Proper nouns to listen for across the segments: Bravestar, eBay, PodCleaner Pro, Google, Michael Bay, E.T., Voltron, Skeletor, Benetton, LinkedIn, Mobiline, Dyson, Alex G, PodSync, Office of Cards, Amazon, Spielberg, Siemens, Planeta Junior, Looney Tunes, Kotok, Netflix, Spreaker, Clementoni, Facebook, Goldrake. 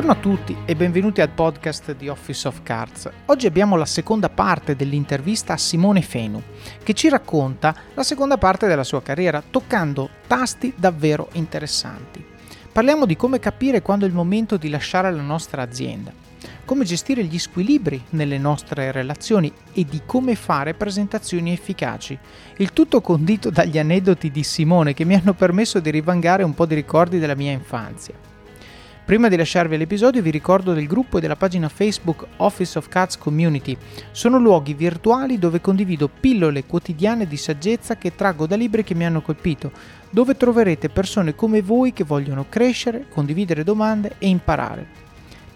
Buongiorno a tutti e benvenuti al podcast di Office of Cards. Oggi abbiamo la seconda parte dell'intervista a Simone Fenu, che ci racconta la seconda parte della sua carriera, toccando tasti davvero interessanti. Parliamo di come capire quando è il momento di lasciare la nostra azienda, come gestire gli squilibri nelle nostre relazioni e di come fare presentazioni efficaci. Il tutto condito dagli aneddoti di Simone che mi hanno permesso di rivangare un po' di ricordi della mia infanzia. Prima di lasciarvi l'episodio vi ricordo del gruppo e della pagina Facebook Office of Cards Community. Sono luoghi virtuali dove condivido pillole quotidiane di saggezza che traggo da libri che mi hanno colpito, dove troverete persone come voi che vogliono crescere, condividere domande e imparare.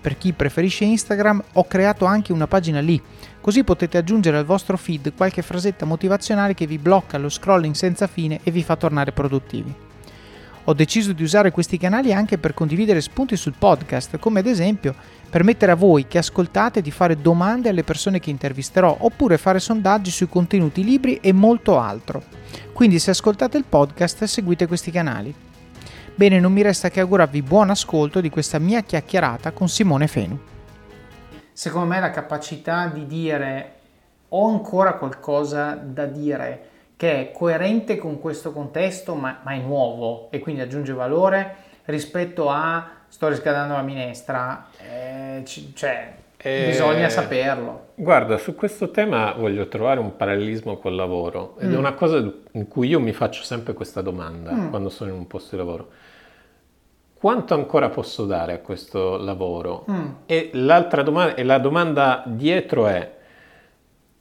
Per chi preferisce Instagram ho creato anche una pagina lì, così potete aggiungere al vostro feed qualche frasetta motivazionale che vi blocca lo scrolling senza fine e vi fa tornare produttivi. Ho deciso di usare questi canali anche per condividere spunti sul podcast, come ad esempio permettere a voi che ascoltate di fare domande alle persone che intervisterò, oppure fare sondaggi sui contenuti, libri e molto altro. Quindi se ascoltate il podcast seguite questi canali. Bene, non mi resta che augurarvi buon ascolto di questa mia chiacchierata con Simone Fenu. Secondo me la capacità di dire ho ancora qualcosa da dire, che è coerente con questo contesto ma è nuovo e quindi aggiunge valore rispetto a sto riscaldando la minestra, bisogna saperlo. Guarda, su questo tema voglio trovare un parallelismo col lavoro ed è una cosa in cui io mi faccio sempre questa domanda quando sono in un posto di lavoro. Quanto ancora posso dare a questo lavoro? E l'altra domanda, e la domanda dietro è: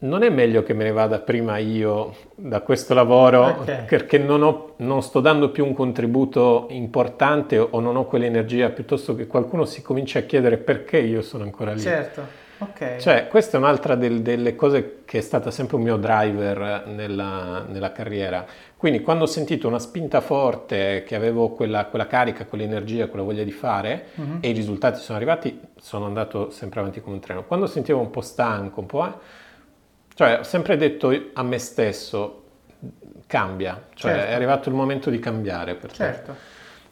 non è meglio che me ne vada prima io da questo lavoro, okay, perché non sto dando più un contributo importante o non ho quell'energia, piuttosto che qualcuno si comincia a chiedere perché io sono ancora lì. Certo, ok. Cioè, questa è un'altra delle cose che è stata sempre un mio driver nella carriera. Quindi quando ho sentito una spinta forte, che avevo quella carica, quell'energia, quella voglia di fare, e i risultati sono arrivati, sono andato sempre avanti come un treno. Quando sentivo un po' stanco, un po'... Cioè, ho sempre detto a me stesso, cambia, cioè certo, è arrivato il momento di cambiare per te. Certo.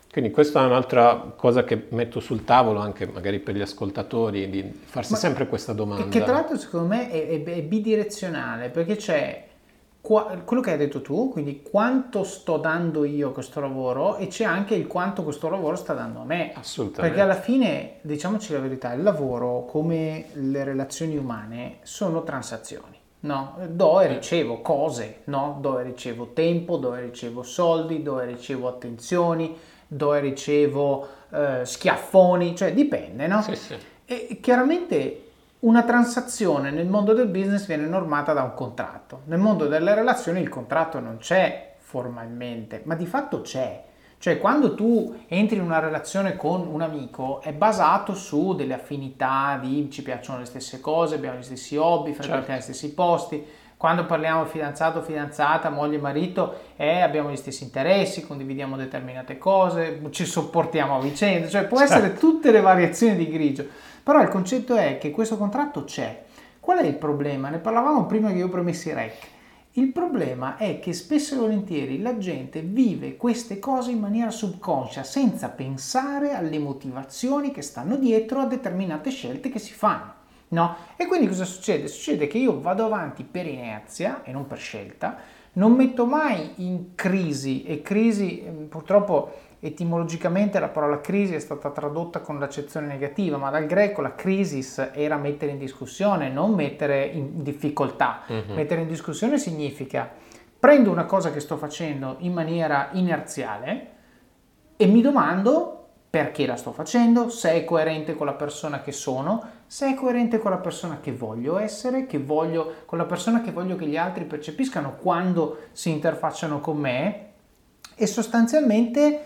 Quindi questa è un'altra cosa che metto sul tavolo anche magari per gli ascoltatori, di farsi sempre questa domanda. Che tra l'altro secondo me è bidirezionale, perché c'è quello che hai detto tu, quindi quanto sto dando io a questo lavoro, e c'è anche il quanto questo lavoro sta dando a me. Assolutamente. Perché alla fine, diciamoci la verità, il lavoro, come le relazioni umane, sono transazioni. No, do e ricevo cose, no? Do e ricevo tempo, do e ricevo soldi, do e ricevo attenzioni, do e ricevo schiaffoni, cioè dipende, no? Sì, sì. E chiaramente una transazione nel mondo del business viene normata da un contratto. Nel mondo delle relazioni il contratto non c'è formalmente, ma di fatto c'è. Cioè, quando tu entri in una relazione con un amico è basato su delle affinità, di ci piacciono le stesse cose, abbiamo gli stessi hobby, frequentiamo certo gli stessi posti. Quando parliamo fidanzato, fidanzata, moglie, marito, abbiamo gli stessi interessi, condividiamo determinate cose, ci sopportiamo a vicenda, cioè può certo essere tutte le variazioni di grigio. Però il concetto è che questo contratto c'è. Qual è il problema? Ne parlavamo prima che io premessi rec. Il problema è che spesso e volentieri la gente vive queste cose in maniera subconscia, senza pensare alle motivazioni che stanno dietro a determinate scelte che si fanno, no? E quindi cosa succede? Succede che io vado avanti per inerzia e non per scelta, non metto mai in crisi, e crisi purtroppo etimologicamente la parola crisi è stata tradotta con l'accezione negativa, ma dal greco la crisis era mettere in discussione, non mettere in difficoltà. Mettere in discussione significa prendo una cosa che sto facendo in maniera inerziale e mi domando perché la sto facendo, se è coerente con la persona che sono, se è coerente con la persona che voglio essere, con la persona che voglio che gli altri percepiscano quando si interfacciano con me, e sostanzialmente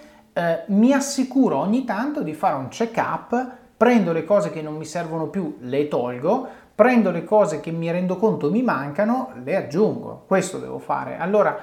mi assicuro ogni tanto di fare un check-up, prendo le cose che non mi servono più, le tolgo, prendo le cose che mi rendo conto mi mancano, le aggiungo. Questo devo fare. Allora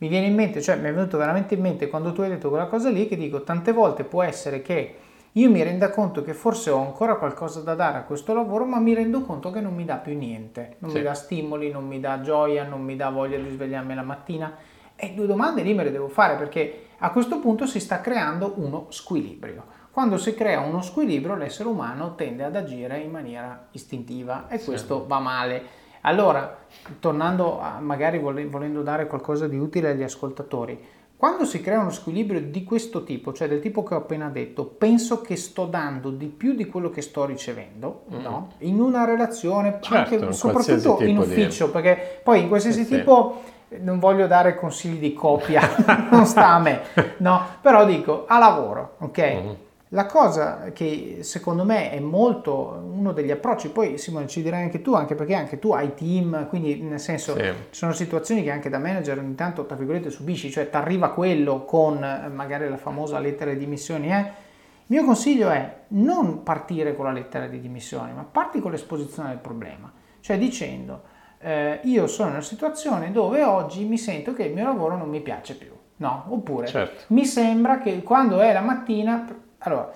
mi viene in mente, cioè mi è venuto veramente in mente quando tu hai detto quella cosa lì, che dico tante volte può essere che io mi renda conto che forse ho ancora qualcosa da dare a questo lavoro, ma mi rendo conto che non mi dà più niente, non mi dà stimoli, non mi dà gioia, non mi dà voglia di svegliarmi la mattina, e due domande lì me le devo fare, perché a questo punto si sta creando uno squilibrio. Quando si crea uno squilibrio, l'essere umano tende ad agire in maniera istintiva e questo va male. Allora, tornando a, magari volendo dare qualcosa di utile agli ascoltatori, quando si crea uno squilibrio di questo tipo, cioè del tipo che ho appena detto, penso che sto dando di più di quello che sto ricevendo, no? In una relazione, certo, anche, soprattutto in ufficio, perché poi in qualsiasi tipo... Non voglio dare consigli di copia, non sta a me, no? Però dico, a lavoro, ok? La cosa che secondo me è molto uno degli approcci, poi Simone ci dirai anche tu, anche perché anche tu hai team, quindi nel senso ci sono situazioni che anche da manager ogni tanto, tra virgolette, subisci, cioè ti arriva quello con magari la famosa lettera di dimissioni, Il mio consiglio è non partire con la lettera di dimissioni, ma parti con l'esposizione del problema, cioè dicendo... io sono in una situazione dove oggi mi sento che il mio lavoro non mi piace più, no? Oppure mi sembra che quando è la mattina... Allora,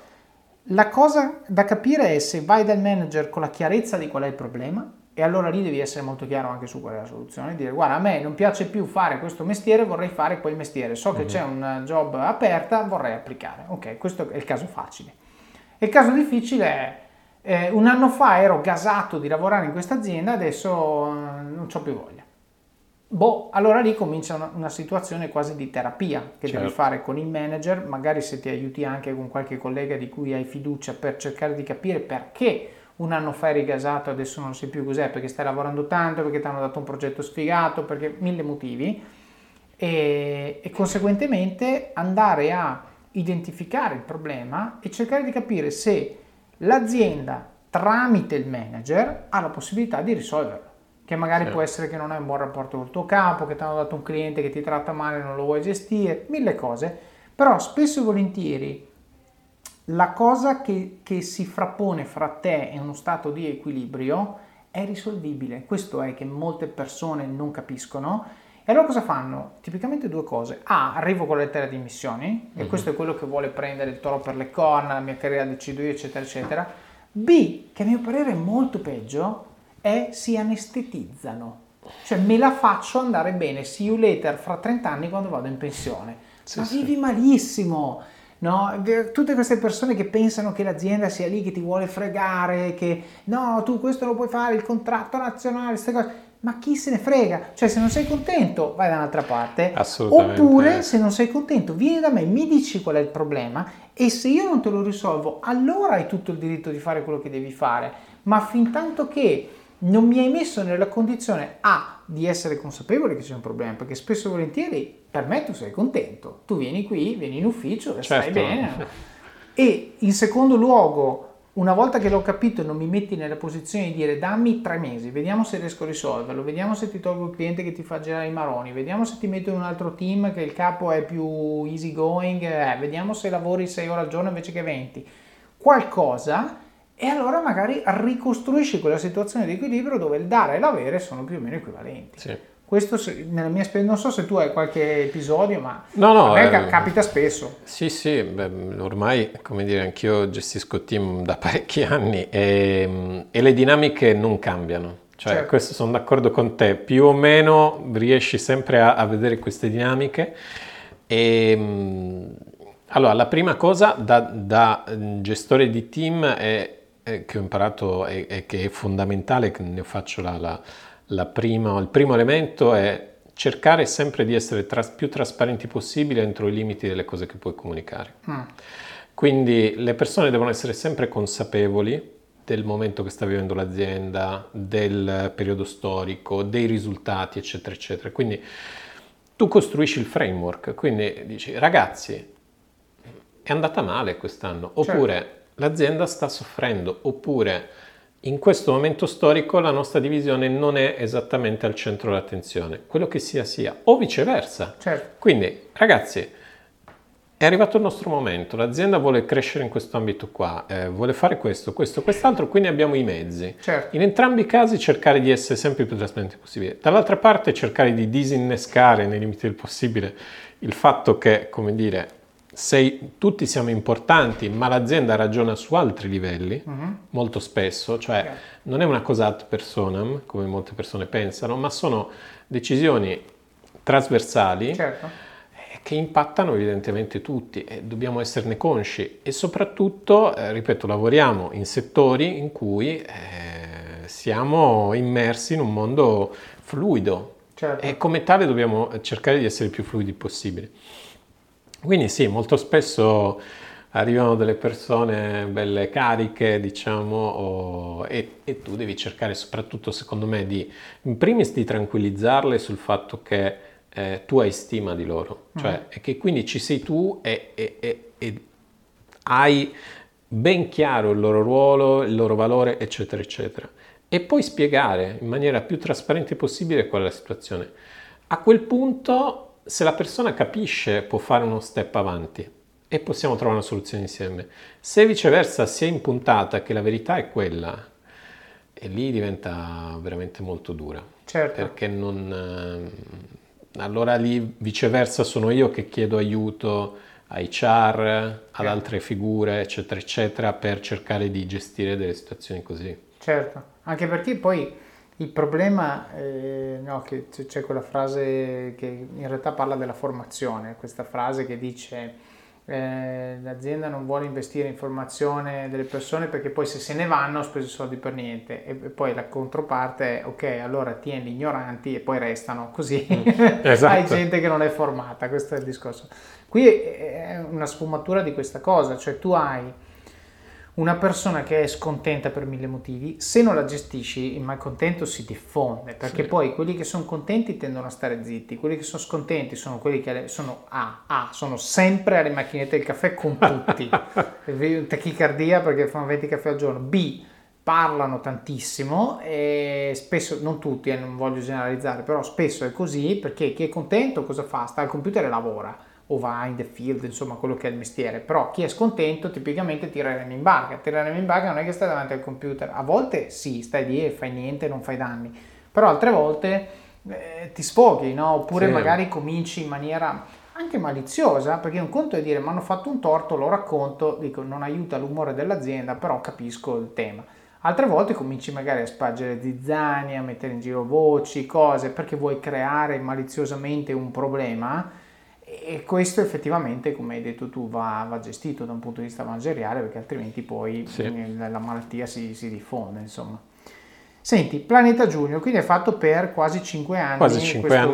la cosa da capire è se vai dal manager con la chiarezza di qual è il problema, e allora lì devi essere molto chiaro anche su qual è la soluzione, dire guarda, a me non piace più fare questo mestiere, vorrei fare quel mestiere, so che c'è un job aperta, vorrei applicare. Ok, questo è il caso facile. Il caso difficile è un anno fa ero gasato di lavorare in questa azienda, adesso non c'ho più voglia. Allora lì comincia una situazione quasi di terapia che devi fare con il manager, magari se ti aiuti anche con qualche collega di cui hai fiducia, per cercare di capire perché un anno fa eri gasato, adesso non sai più cos'è, perché stai lavorando tanto, perché ti hanno dato un progetto sfigato, perché mille motivi, e conseguentemente andare a identificare il problema e cercare di capire se l'azienda tramite il manager ha la possibilità di risolverlo, che magari può essere che non hai un buon rapporto col tuo capo, che ti hanno dato un cliente che ti tratta male, non lo vuoi gestire, mille cose, però spesso e volentieri la cosa che si frappone fra te e uno stato di equilibrio è risolvibile. Questo è che molte persone non capiscono. E allora cosa fanno? Tipicamente due cose. Arrivo con la lettera di dimissioni, e questo è quello che vuole prendere il toro per le corna, la mia carriera decido io, eccetera, eccetera. B, che a mio parere è molto peggio, è si anestetizzano. Cioè me la faccio andare bene, see you later, fra 30 anni quando vado in pensione. Vivi malissimo, no? Tutte queste persone che pensano che l'azienda sia lì, che ti vuole fregare, che no, tu questo lo puoi fare, il contratto nazionale, queste cose... Ma chi se ne frega? Cioè, se non sei contento, vai da un'altra parte. Assolutamente. Oppure, se non sei contento, vieni da me, mi dici qual è il problema, e se io non te lo risolvo, allora hai tutto il diritto di fare quello che devi fare. Ma fintanto che non mi hai messo nella condizione di essere consapevole che c'è un problema, perché spesso e volentieri per me tu sei contento. Tu vieni qui, vieni in ufficio, stai bene. E in secondo luogo, una volta che l'ho capito, non mi metti nella posizione di dire dammi 3 mesi, vediamo se riesco a risolverlo, vediamo se ti tolgo il cliente che ti fa girare i maroni, vediamo se ti metto in un altro team che il capo è più easy going, vediamo se lavori 6 ore al giorno invece che 20, qualcosa, e allora magari ricostruisci quella situazione di equilibrio dove il dare e l'avere sono più o meno equivalenti. Questo nella mia esperienza, non so se tu hai qualche episodio, ma a me capita spesso. Sì, ormai, come dire, anch'io gestisco team da parecchi anni e le dinamiche non cambiano. Cioè, questo sono d'accordo con te, più o meno riesci sempre a vedere queste dinamiche. Allora, la prima cosa da gestore di team che ho imparato e che è fondamentale, che ne faccio il primo elemento è cercare sempre di essere più trasparenti possibile entro i limiti delle cose che puoi comunicare. Quindi le persone devono essere sempre consapevoli del momento che sta vivendo l'azienda, del periodo storico, dei risultati, eccetera, eccetera. Quindi tu costruisci il framework, quindi dici ragazzi, è andata male quest'anno, oppure l'azienda sta soffrendo, oppure in questo momento storico la nostra divisione non è esattamente al centro dell'attenzione, quello che sia, o viceversa. Quindi, ragazzi, è arrivato il nostro momento, l'azienda vuole crescere in questo ambito qua, vuole fare questo, quest'altro, quindi abbiamo i mezzi. In entrambi i casi cercare di essere sempre più trasparenti possibile. Dall'altra parte cercare di disinnescare, nei limiti del possibile, il fatto che, come dire, tutti siamo importanti, ma l'azienda ragiona su altri livelli molto spesso, cioè non è una cosa ad personam, come molte persone pensano, ma sono decisioni trasversali che impattano evidentemente tutti e dobbiamo esserne consci e soprattutto, ripeto, lavoriamo in settori in cui siamo immersi in un mondo fluido, certo, e come tale dobbiamo cercare di essere più fluidi possibile. Quindi sì, molto spesso arrivano delle persone belle cariche, diciamo, e tu devi cercare soprattutto, secondo me, di in primis di tranquillizzarle sul fatto che tu hai stima di loro, cioè che quindi ci sei tu e hai ben chiaro il loro ruolo, il loro valore, eccetera, eccetera. E poi spiegare in maniera più trasparente possibile qual è la situazione. A quel punto, se la persona capisce, può fare uno step avanti e possiamo trovare una soluzione insieme. Se viceversa si è impuntata che la verità è quella, e lì diventa veramente molto dura. Certo. Perché non... Allora lì viceversa sono io che chiedo aiuto ai HR, ad altre figure, eccetera, eccetera, per cercare di gestire delle situazioni così. Certo, anche perché poi il problema, che c'è quella frase che in realtà parla della formazione, questa frase che dice... l'azienda non vuole investire in formazione delle persone perché poi se se ne vanno ho speso soldi per niente, e poi la controparte è ok, allora tieni gli ignoranti e poi restano così. Esatto. Hai gente che non è formata, questo è il discorso. Qui è una sfumatura di questa cosa, cioè tu hai una persona che è scontenta per mille motivi, se non la gestisci il malcontento si diffonde, perché sì, poi quelli che sono contenti tendono a stare zitti, quelli che sono scontenti sono quelli che sono sono sempre alle macchinette del caffè con tutti, tachicardia perché fanno 20 caffè al giorno, B, parlano tantissimo e spesso, non tutti, non voglio generalizzare, però spesso è così, perché chi è contento cosa fa? Sta al computer e lavora, o va in the field, insomma quello che è il mestiere, però chi è scontento tipicamente tira remi in barca, non è che stai davanti al computer, a volte sì, stai lì e fai niente, non fai danni, però altre volte ti sfoghi, no? Oppure sì, magari cominci in maniera anche maliziosa, perché un conto è dire mi hanno fatto un torto, lo racconto, dico non aiuta l'umore dell'azienda, però capisco il tema. Altre volte cominci magari a spargere zizzania, a mettere in giro voci, cose, perché vuoi creare maliziosamente un problema. E questo effettivamente, come hai detto tu, va gestito da un punto di vista manageriale, perché altrimenti poi la malattia si diffonde, insomma. Senti, Planeta Junior, quindi hai fatto per quasi 5 anni.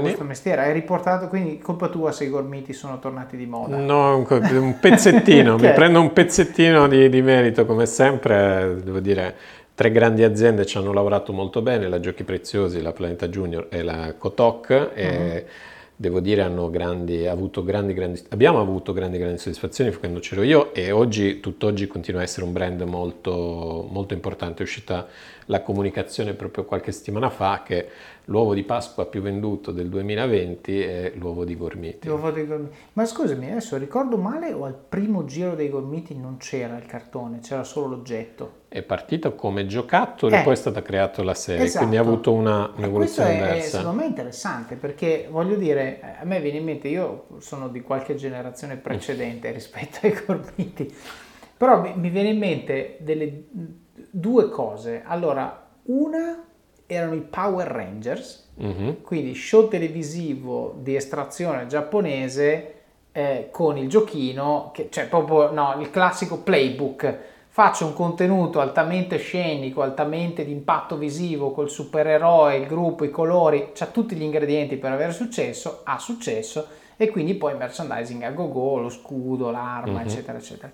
Questo mestiere, hai riportato, quindi colpa tua se i Gormiti sono tornati di moda. No, un pezzettino, okay. Mi prendo un pezzettino di merito, come sempre, devo dire... 3 grandi aziende ci hanno lavorato molto bene, la Giochi Preziosi, la Planeta Junior e la Kotok, e... Devo dire abbiamo avuto grandi soddisfazioni quando c'ero io, e oggi, tutt'oggi, continua a essere un brand molto, molto importante. È uscita la comunicazione proprio qualche settimana fa che l'uovo di Pasqua più venduto del 2020 è l'uovo di Gormiti. Ma scusami, adesso ricordo male o al primo giro dei Gormiti non c'era il cartone, c'era solo l'oggetto? È partito come giocattolo e poi è stata creata la serie, esatto. Quindi ha avuto un'evoluzione diversa. Questo è secondo me interessante, perché voglio dire, a me viene in mente, io sono di qualche generazione precedente rispetto ai Gormiti, però mi viene in mente delle due cose. Allora, una erano i Power Rangers, quindi show televisivo di estrazione giapponese con il giochino, il classico playbook. Faccio un contenuto altamente scenico, altamente di impatto visivo, col supereroe, il gruppo, i colori, c'ha tutti gli ingredienti per avere successo, ha successo, e quindi poi merchandising a go-go, lo scudo, l'arma, eccetera, eccetera.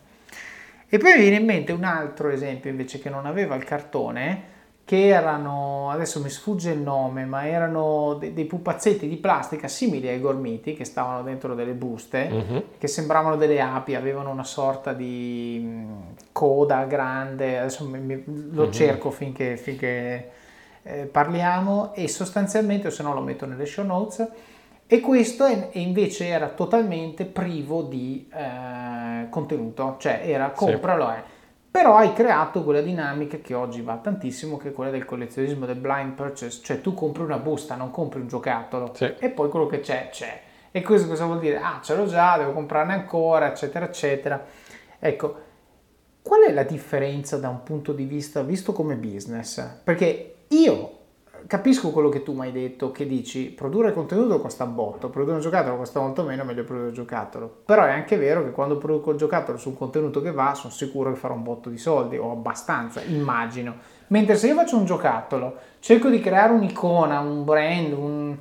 E poi mi viene in mente un altro esempio invece che non aveva il cartone, che erano, adesso mi sfugge il nome, ma erano dei pupazzetti di plastica simili ai Gormiti, che stavano dentro delle buste, che sembravano delle api, avevano una sorta di coda grande, adesso lo cerco finché parliamo, e sostanzialmente, o se no lo metto nelle show notes, e questo invece era totalmente privo di contenuto, cioè era compralo, Però hai creato quella dinamica che oggi va tantissimo, che è quella del collezionismo, del blind purchase, cioè tu compri una busta, non compri un giocattolo, e poi quello che c'è. E questo cosa vuol dire? Ce l'ho già, devo comprarne ancora, eccetera, eccetera. Ecco, qual è la differenza da un punto di vista visto come business? Perché io capisco quello che tu mi hai detto, che dici produrre contenuto costa un botto, produrre un giocattolo costa molto meno, meglio produrre un giocattolo. Però è anche vero che quando produco il giocattolo su un contenuto che va, sono sicuro che farò un botto di soldi, o abbastanza, immagino. Mentre se io faccio un giocattolo, cerco di creare un'icona, un brand, un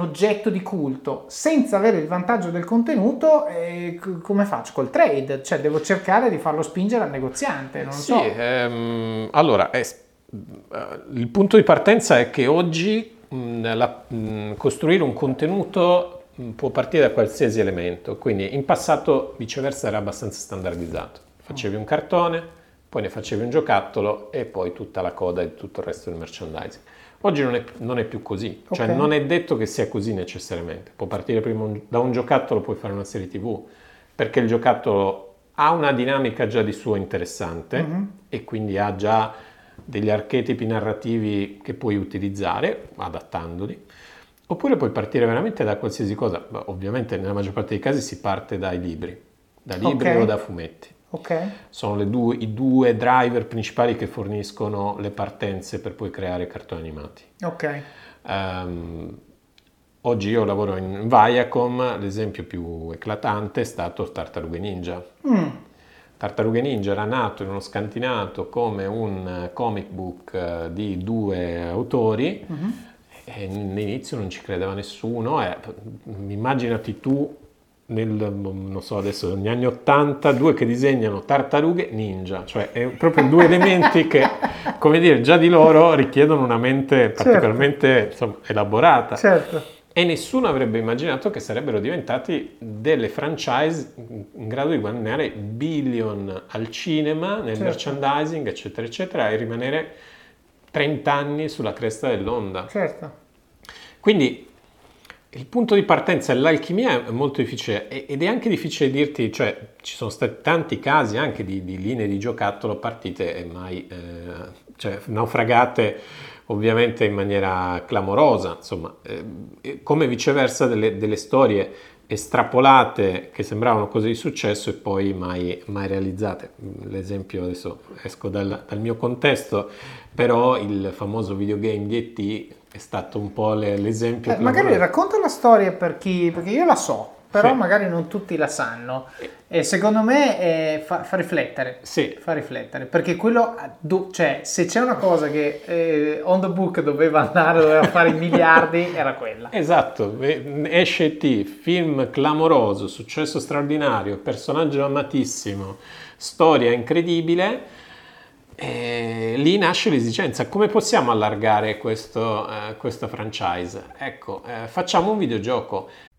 oggetto di culto, senza avere il vantaggio del contenuto, come faccio col trade? Cioè devo cercare di farlo spingere al negoziante, non so. Sì, allora, il punto di partenza è che oggi costruire un contenuto può partire da qualsiasi elemento, quindi in passato viceversa era abbastanza standardizzato. Facevi un cartone, poi ne facevi un giocattolo e poi tutta la coda e tutto il resto del merchandising. Oggi non è più così, cioè okay. Non è detto che sia così necessariamente. Può partire prima da un giocattolo, puoi fare una serie TV, perché il giocattolo ha una dinamica già di suo interessante e quindi ha già degli archetipi narrativi che puoi utilizzare adattandoli. Oppure puoi partire veramente da qualsiasi cosa. Ovviamente nella maggior parte dei casi si parte dai libri okay. o da fumetti. Okay. Sono i due driver principali che forniscono le partenze per poi creare cartoni animati. Okay. Oggi io lavoro in Viacom, l'esempio più eclatante è stato Tartarughe Ninja. Tartarughe Ninja era nato in uno scantinato come un comic book di due autori e all'inizio non ci credeva nessuno. Immaginati tu negli anni 82 che disegnano Tartarughe Ninja, cioè è proprio due elementi che, come dire, già di loro richiedono una mente particolarmente elaborata. Certo. E nessuno avrebbe immaginato che sarebbero diventati delle franchise in grado di guadagnare billion al cinema, nel merchandising, eccetera, eccetera, e rimanere 30 anni sulla cresta dell'onda. Certo. Quindi il punto di partenza e l'alchimia è molto difficile ed è anche difficile dirti, cioè ci sono stati tanti casi anche di linee di giocattolo partite e mai naufragate ovviamente in maniera clamorosa, insomma, come viceversa delle storie estrapolate che sembravano cose di successo e poi mai realizzate. L'esempio, adesso esco dal mio contesto, però il famoso videogame di E.T. è stato un po' l'esempio. Magari racconta la storia perché io la so, però magari non tutti la sanno. E secondo me fa riflettere. Sì. Fa riflettere, perché quello, cioè, se c'è una cosa che On the Book doveva fare i miliardi, era quella. Esatto, esce E.T., film clamoroso, successo straordinario, personaggio amatissimo, storia incredibile. E lì nasce l'esigenza, come possiamo allargare questa franchise? Facciamo un videogioco.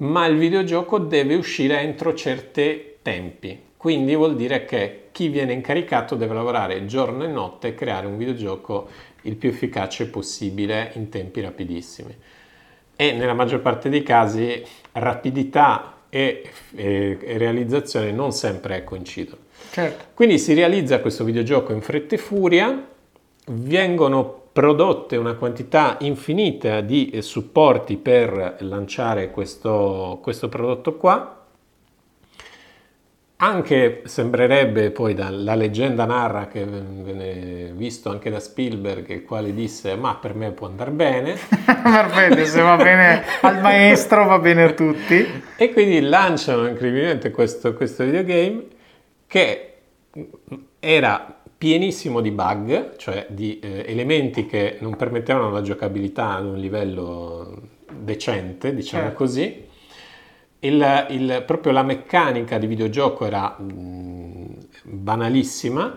Ma il videogioco deve uscire entro certi tempi, quindi vuol dire che chi viene incaricato deve lavorare giorno e notte e creare un videogioco il più efficace possibile in tempi rapidissimi. E nella maggior parte dei casi rapidità e realizzazione non sempre coincidono. Certo. Quindi si realizza questo videogioco in fretta e furia, vengono prodotte una quantità infinita di supporti per lanciare questo prodotto qua Anche sembrerebbe, poi la leggenda narra che venne visto anche da Spielberg, il quale disse: ma per me può andare bene. Perfetto, se va bene al maestro va bene a tutti. E quindi lanciano incredibilmente questo videogame che era pienissimo di bug, cioè di elementi che non permettevano la giocabilità ad un livello decente, diciamo così. Proprio la meccanica di videogioco era banalissima,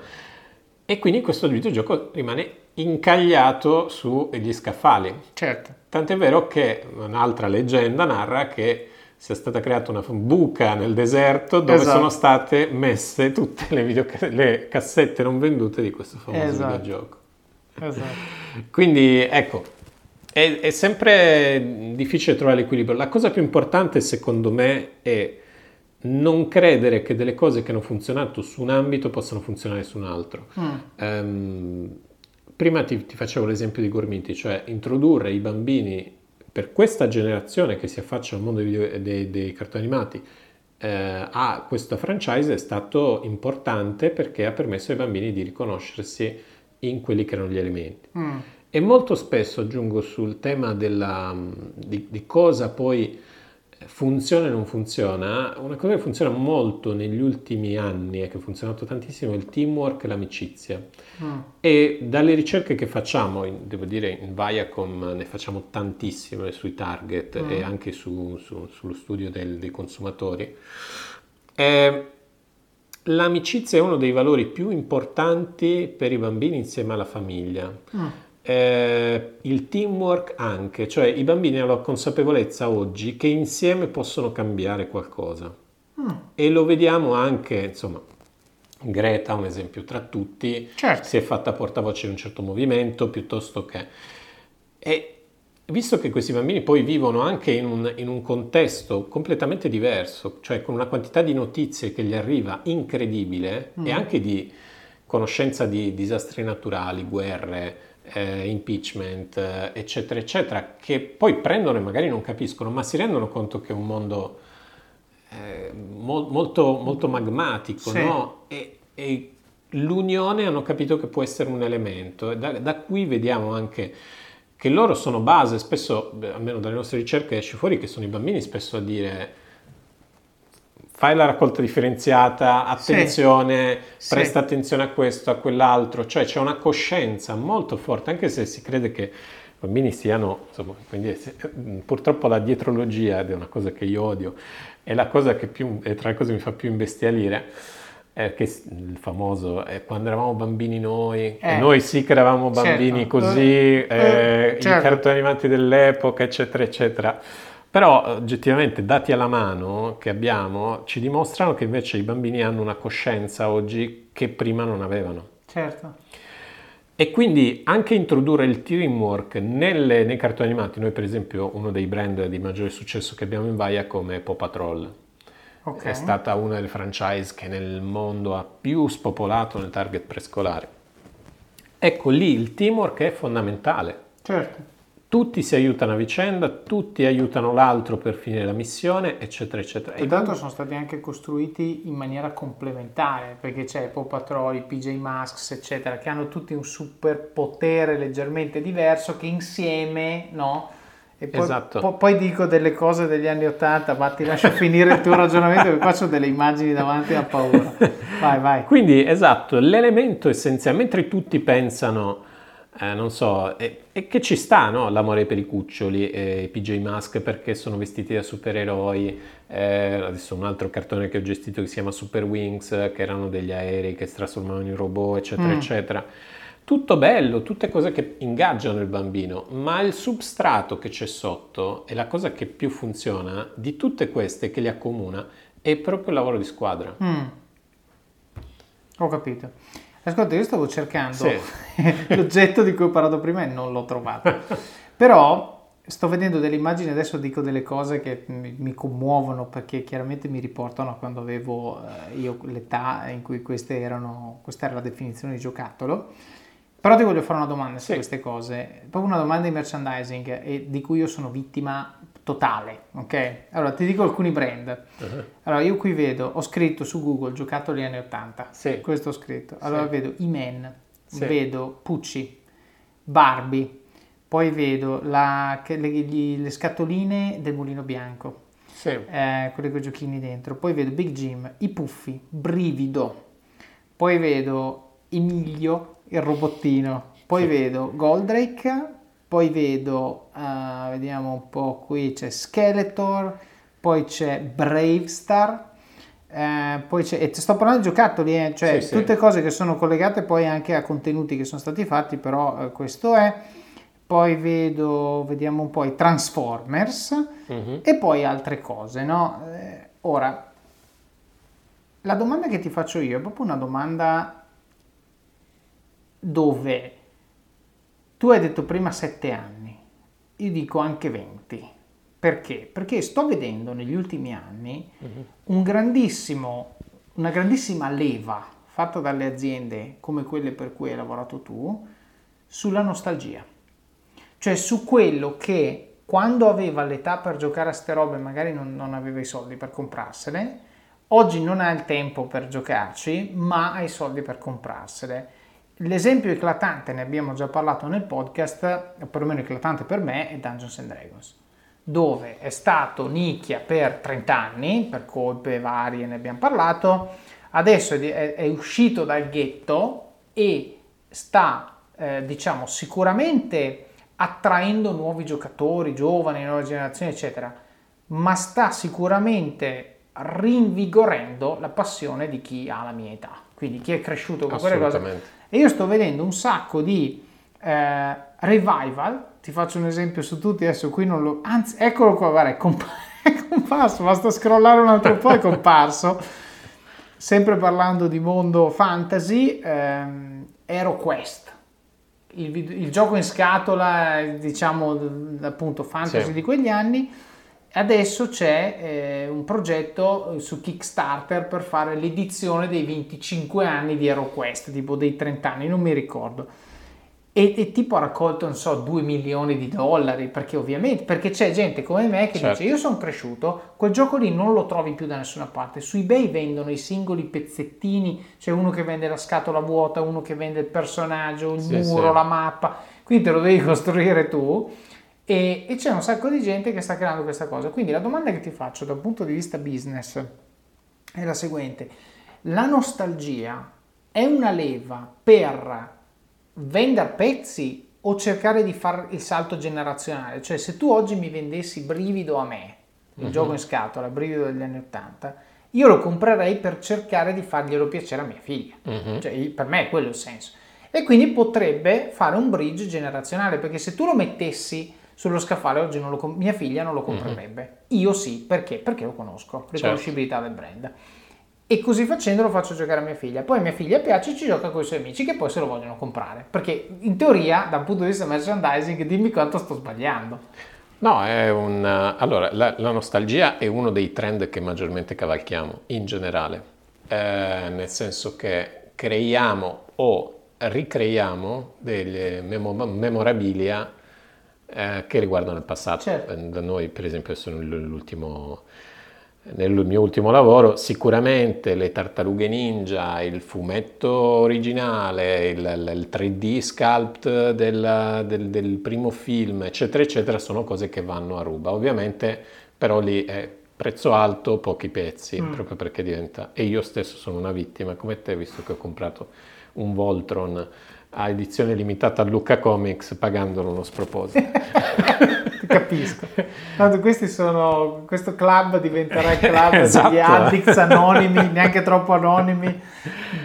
e quindi questo videogioco rimane incagliato sugli scaffali. Certo. Tant'è vero che un'altra leggenda narra che sia stata creata una buca nel deserto dove sono state messe tutte le cassette non vendute di questo famoso videogioco. Quindi ecco. È sempre difficile trovare l'equilibrio. La cosa più importante, secondo me, è non credere che delle cose che hanno funzionato su un ambito possano funzionare su un altro. Prima ti facevo l'esempio di Gormiti, cioè introdurre i bambini per questa generazione che si affaccia al mondo dei cartoni animati a questa franchise è stato importante, perché ha permesso ai bambini di riconoscersi in quelli che erano gli elementi. E molto spesso, aggiungo, sul tema di cosa poi funziona e non funziona, una cosa che funziona molto negli ultimi anni e che ha funzionato tantissimo è il teamwork e l'amicizia. E dalle ricerche che facciamo, devo dire in Viacom ne facciamo tantissime sui target e anche sullo studio dei consumatori, l'amicizia è uno dei valori più importanti per i bambini insieme alla famiglia. Il teamwork anche, cioè i bambini hanno la consapevolezza oggi che insieme possono cambiare qualcosa, e lo vediamo anche, insomma, Greta, un esempio tra tutti, si è fatta portavoce di un certo movimento, piuttosto che... E visto che questi bambini poi vivono anche in un contesto completamente diverso, cioè con una quantità di notizie che gli arriva incredibile, e anche di conoscenza di disastri naturali, guerre, impeachment, eccetera eccetera, che poi prendono e magari non capiscono, ma si rendono conto che è un mondo molto, molto magmatico, no? E l'unione hanno capito che può essere un elemento, e da qui vediamo anche che loro sono base, spesso, almeno dalle nostre ricerche esce fuori che sono i bambini spesso a dire: fai la raccolta differenziata, attenzione, presta attenzione a questo, a quell'altro, cioè c'è una coscienza molto forte, anche se si crede che i bambini siano, insomma, quindi purtroppo la dietrologia, ed è una cosa che io odio, è la cosa che più, è tra le cose che mi fa più imbestialire, che il famoso quando eravamo bambini noi, noi sì che eravamo bambini così, i cartoni animati dell'epoca, eccetera, eccetera. Però oggettivamente, dati alla mano che abbiamo, ci dimostrano che invece i bambini hanno una coscienza oggi che prima non avevano. Certo. E quindi anche introdurre il teamwork nei cartoni animati. Noi, per esempio, uno dei brand di maggiore successo che abbiamo in Viacom è Paw Patrol. Okay. È stata una delle franchise che nel mondo ha più spopolato nel target prescolare. Ecco, lì il teamwork è fondamentale. Certo. Tutti si aiutano a vicenda, tutti aiutano l'altro per finire la missione, eccetera, eccetera. E tanto sono stati anche costruiti in maniera complementare, perché c'è Paw Patrol, PJ Masks, eccetera, che hanno tutti un superpotere leggermente diverso, che insieme, no? E poi, poi dico delle cose degli anni '80, ma ti lascio finire il tuo ragionamento, perché faccio delle immagini davanti a paura. Vai. Quindi, l'elemento essenziale, mentre tutti pensano... non so, e che ci sta, no? L'amore per i cuccioli, PJ Masks perché sono vestiti da supereroi, adesso un altro cartone che ho gestito che si chiama Super Wings, che erano degli aerei che si trasformavano in robot, eccetera eccetera, tutto bello, tutte cose che ingaggiano il bambino, ma il substrato che c'è sotto, è la cosa che più funziona di tutte queste, che li accomuna, è proprio il lavoro di squadra. Ho capito. Ascolta, io stavo cercando l'oggetto di cui ho parlato prima e non l'ho trovato, però sto vedendo delle immagini, adesso dico delle cose che mi commuovono, perché chiaramente mi riportano a quando avevo io l'età in cui questa era la definizione di giocattolo. Però ti voglio fare una domanda su queste cose, proprio una domanda di merchandising, e di cui io sono vittima totale, ok? Allora ti dico alcuni brand. Allora io qui vedo, ho scritto su Google giocattoli anni 80, sì, questo ho scritto. Allora sì, vedo I Men, sì, vedo Pucci, Barbie, poi vedo le scatoline del Mulino Bianco, sì, quelle con i giochini dentro, poi vedo Big Jim, i Puffi, Brivido, poi vedo Emilio, il robottino, poi sì, vedo Goldrake, poi vedo, vediamo un po', qui c'è Skeletor, poi c'è Bravestar, poi c'è, e sto parlando di giocattoli, cioè sì, tutte sì, cose che sono collegate poi anche a contenuti che sono stati fatti, però questo è. Poi vedo, vediamo un po' i Transformers, mm-hmm, e poi altre cose, no? Ora, la domanda che ti faccio io è proprio una domanda dove... Tu hai detto prima 7 anni, io dico anche 20. Perché? Perché sto vedendo negli ultimi anni una grandissima leva fatta dalle aziende come quelle per cui hai lavorato tu sulla nostalgia. Cioè su quello che quando aveva l'età per giocare a ste robe magari non aveva i soldi per comprarsele, oggi non ha il tempo per giocarci ma ha i soldi per comprarsele. L'esempio eclatante, ne abbiamo già parlato nel podcast, perlomeno eclatante per me, è Dungeons and Dragons, dove è stato nicchia per 30 anni, per colpe varie ne abbiamo parlato, adesso è uscito dal ghetto e sta, diciamo, sicuramente attraendo nuovi giocatori, giovani, nuove generazioni, eccetera, ma sta sicuramente rinvigorendo la passione di chi ha la mia età, quindi chi è cresciuto con quelle cose. E io sto vedendo un sacco di revival, ti faccio un esempio su tutti, adesso qui non lo... Anzi, eccolo qua, guarda, è comparso, basta scrollare un altro po', è comparso. Sempre parlando di mondo fantasy, HeroQuest, il gioco in scatola, diciamo, appunto, fantasy, sì, di quegli anni. Adesso c'è un progetto su Kickstarter per fare l'edizione dei 25 anni di HeroQuest, tipo dei 30 anni, non mi ricordo. E tipo ha raccolto, non so, 2 milioni di dollari, perché ovviamente, perché c'è gente come me che certo, dice io sono cresciuto, quel gioco lì non lo trovi più da nessuna parte, su eBay vendono i singoli pezzettini, c'è uno che vende la scatola vuota, uno che vende il personaggio, il sì, muro, sì, la mappa, quindi te lo devi costruire tu. E c'è un sacco di gente che sta creando questa cosa, quindi la domanda che ti faccio dal punto di vista business è la seguente: la nostalgia è una leva per vendere pezzi o cercare di fare il salto generazionale? Cioè se tu oggi mi vendessi Brivido a me, il gioco in scatola, Brivido degli anni 80, io lo comprerei per cercare di farglielo piacere a mia figlia, cioè per me è quello il senso, e quindi potrebbe fare un bridge generazionale, perché se tu lo mettessi sullo scaffale oggi mia figlia non lo comprerebbe, io sì, perché lo conosco, riconoscibilità del brand, e così facendo lo faccio giocare a mia figlia, poi a mia figlia piace, ci gioca con i suoi amici che poi se lo vogliono comprare, perché in teoria dal punto di vista merchandising, dimmi quanto sto sbagliando. No, è allora la nostalgia è uno dei trend che maggiormente cavalchiamo in generale, nel senso che creiamo o ricreiamo delle memorabilia che riguardano il passato. Certo. Da noi, per esempio, sono nel mio ultimo lavoro, sicuramente le Tartarughe Ninja, il fumetto originale, il 3D sculpt del primo film, eccetera, eccetera, sono cose che vanno a ruba. Ovviamente, però lì è prezzo alto, pochi pezzi, proprio perché diventa... E io stesso sono una vittima, come te, visto che ho comprato un Voltron a edizione limitata a Lucca Comics pagandolo uno sproposito. Ti capisco. Tanto questo club diventerà il club esatto, degli addicts anonimi, neanche troppo anonimi,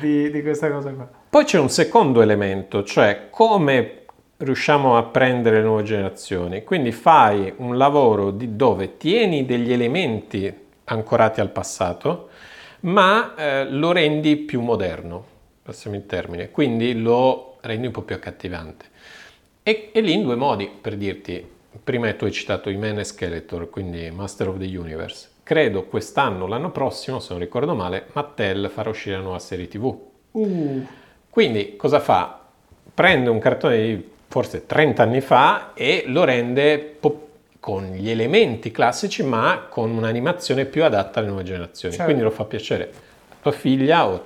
di questa cosa qua. Poi c'è un secondo elemento, cioè come riusciamo a prendere le nuove generazioni. Quindi fai un lavoro dove tieni degli elementi ancorati al passato, ma lo rendi più moderno. Passiamo in termine, quindi lo rendi un po' più accattivante. E lì in due modi, per dirti, prima tu hai citato I Men e Skeletor, quindi Master of the Universe. Credo quest'anno, l'anno prossimo, se non ricordo male, Mattel farà uscire la nuova serie TV. Quindi cosa fa? Prende un cartone di forse 30 anni fa e lo rende con gli elementi classici ma con un'animazione più adatta alle nuove generazioni. Certo. Quindi lo fa piacere a tua figlia o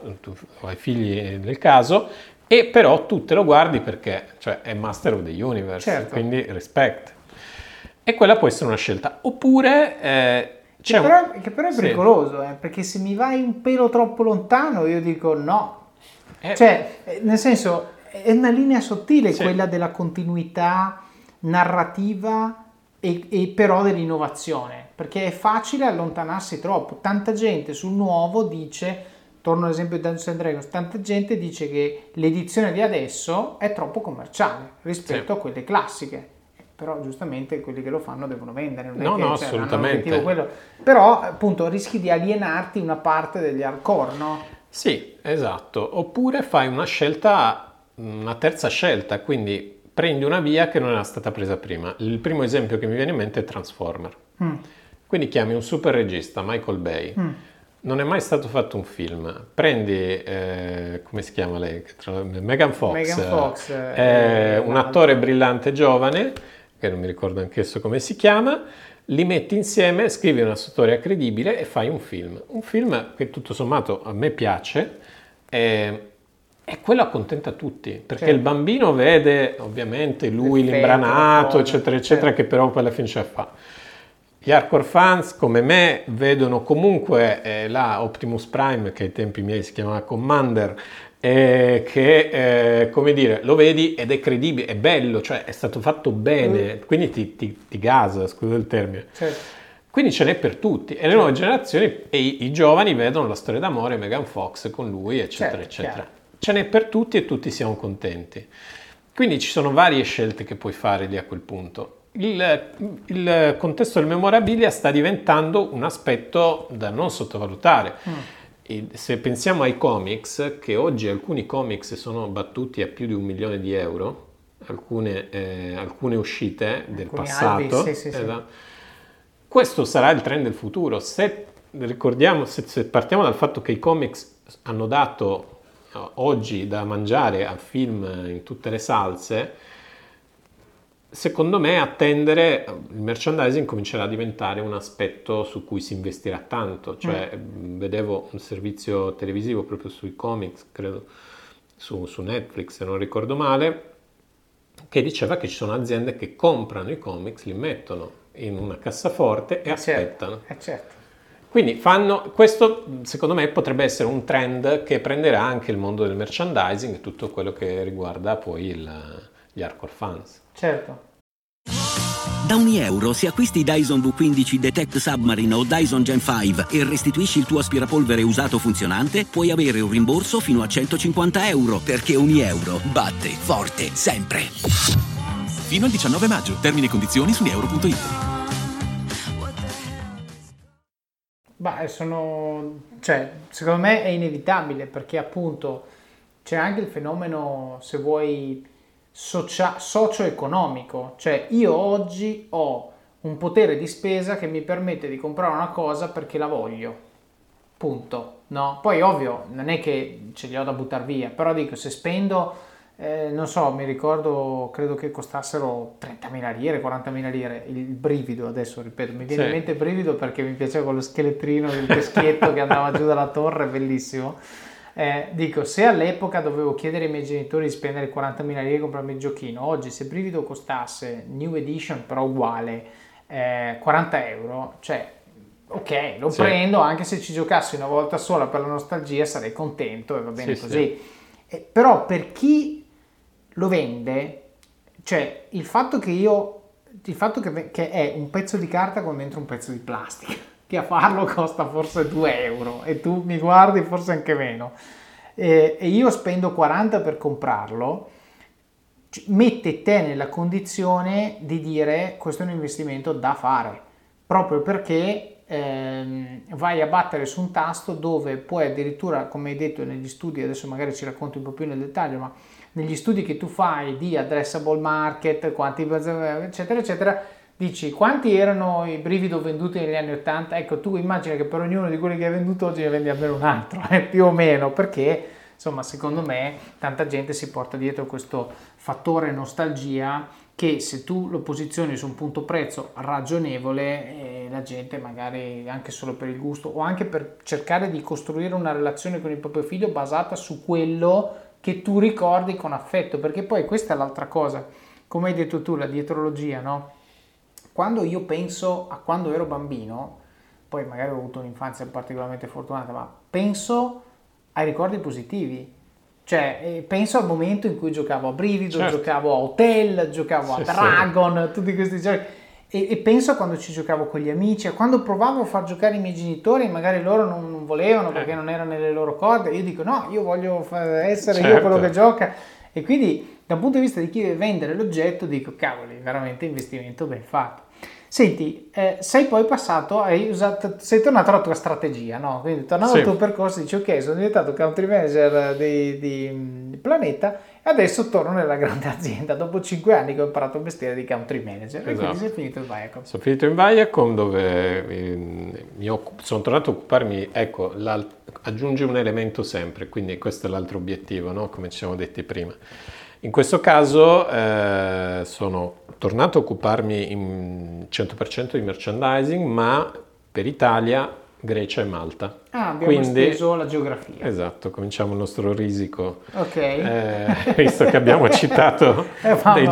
ai figli nel caso, e però tu te lo guardi perché cioè, è Master of the Universe, certo. Quindi respect. E quella può essere una scelta. Oppure... Che però è pericoloso, perché se mi vai un pelo troppo lontano io dico no. Cioè, nel senso, è una linea sottile quella della continuità narrativa e però dell'innovazione, perché è facile allontanarsi troppo. Tanta gente sul nuovo dice, torno all'esempio di Dungeons and Dragons, tanta gente dice che l'edizione di adesso è troppo commerciale rispetto a quelle classiche. Però giustamente quelli che lo fanno devono vendere, non no, è che, no, cioè, assolutamente. Quello. Però appunto rischi di alienarti una parte degli hardcore, no? Sì, esatto. Oppure fai una scelta, una terza scelta, quindi prendi una via che non era stata presa prima. Il primo esempio che mi viene in mente è Transformer. Quindi chiami un super regista, Michael Bay. Non è mai stato fatto un film. Prendi, come si chiama lei? Megan Fox. Un attore brillante giovane, che non mi ricordo anch'esso come si chiama, li metti insieme, scrivi una storia credibile e fai un film. Un film che tutto sommato a me piace e quello accontenta tutti, perché il bambino vede ovviamente lui l'imbranato, eccetera, eccetera, che però poi alla fine ce la fa. Gli hardcore fans come me vedono comunque la Optimus Prime, che ai tempi miei si chiamava Commander, che come dire, lo vedi ed è credibile, è bello, cioè è stato fatto bene, quindi ti gasa, scusa il termine. Certo. Quindi ce n'è per tutti, e le nuove generazioni e i giovani vedono la storia d'amore Megan Fox con lui, eccetera, eccetera. Chiaro. Ce n'è per tutti e tutti siamo contenti. Quindi ci sono varie scelte che puoi fare lì a quel punto. Il contesto del memorabilia sta diventando un aspetto da non sottovalutare. Se pensiamo ai comics, che oggi alcuni comics sono battuti a più di 1 milione di euro, alcune uscite del passato, albi, questo sarà il trend del futuro. Se ricordiamo, se partiamo dal fatto che i comics hanno dato oggi da mangiare a film in tutte le salse, secondo me attendere il merchandising comincerà a diventare un aspetto su cui si investirà tanto. Cioè vedevo un servizio televisivo proprio sui comics, credo su Netflix se non ricordo male, che diceva che ci sono aziende che comprano i comics, li mettono in una cassaforte e aspettano. Certo. Quindi questo secondo me potrebbe essere un trend che prenderà anche il mondo del merchandising e tutto quello che riguarda poi gli hardcore fans. Certo. Da €1 se acquisti Dyson V15 Detect Submarine o Dyson Gen 5 e restituisci il tuo aspirapolvere usato funzionante, puoi avere un rimborso fino a €150, perché €1 batte forte sempre. Fino al 19 maggio. Termini e condizioni su euro.it. Beh, secondo me è inevitabile, perché appunto c'è anche il fenomeno, se vuoi, socio-economico, cioè io oggi ho un potere di spesa che mi permette di comprare una cosa perché la voglio, punto, no? Poi ovvio non è che ce li ho da buttare via, però dico, se spendo, non so, mi ricordo, credo che costassero 30.000 lire, 40.000 lire, il brivido, adesso ripeto, mi viene in mente il brivido perché mi piaceva quello scheletrino del peschietto che andava giù dalla torre, bellissimo. Dico, se all'epoca dovevo chiedere ai miei genitori di spendere 40.000 lire e comprarmi il giochino, oggi se Brivido costasse new edition però uguale €40, cioè ok, lo prendo, anche se ci giocassi una volta sola per la nostalgia sarei contento e va bene così. Però per chi lo vende, cioè il fatto che è un pezzo di carta con dentro un pezzo di plastica, a farlo costa forse €2 e tu mi guardi forse anche meno, e io spendo 40 per comprarlo, mette te nella condizione di dire questo è un investimento da fare, proprio perché vai a battere su un tasto dove puoi addirittura, come hai detto negli studi, adesso magari ci racconti un po' più nel dettaglio, ma negli studi che tu fai di addressable market, quanti eccetera eccetera, dici quanti erano i brivido venduti negli anni 80, ecco tu immagina che per ognuno di quelli che hai venduto oggi ne vendi almeno un altro, più o meno, perché insomma secondo me tanta gente si porta dietro questo fattore nostalgia che se tu lo posizioni su un punto prezzo ragionevole, la gente magari anche solo per il gusto o anche per cercare di costruire una relazione con il proprio figlio basata su quello che tu ricordi con affetto, perché poi questa è l'altra cosa, come hai detto tu, la dietrologia, no? Quando io penso a quando ero bambino, poi magari ho avuto un'infanzia particolarmente fortunata, ma penso ai ricordi positivi. Cioè, penso al momento in cui giocavo a Brivido, certo, giocavo a Hotel, giocavo a Dragon, sì, tutti questi giochi, e penso a quando ci giocavo con gli amici, a quando provavo a far giocare i miei genitori, magari loro non volevano perché non erano nelle loro corde, io dico no, io voglio essere io quello che gioca, e quindi dal punto di vista di chi deve vendere l'oggetto dico cavoli, veramente investimento ben fatto. Senti, sei poi passato, sei tornato alla tua strategia, no? Quindi tornando al tuo percorso dici ok, sono diventato country manager di Planeta e adesso torno nella grande azienda dopo 5 anni che ho imparato il mestiere di country manager. Esatto. E quindi sei finito in Viacom. Sono finito in Viacom dove sono tornato a occuparmi, ecco, aggiunge un elemento sempre, quindi questo è l'altro obiettivo, no? Come ci siamo detti prima. In questo caso sono tornato a occuparmi in 100% di merchandising, ma per Italia, Grecia e Malta. Ah, abbiamo esteso la geografia. Esatto, cominciamo il nostro risico. Ok. Visto che abbiamo citato dei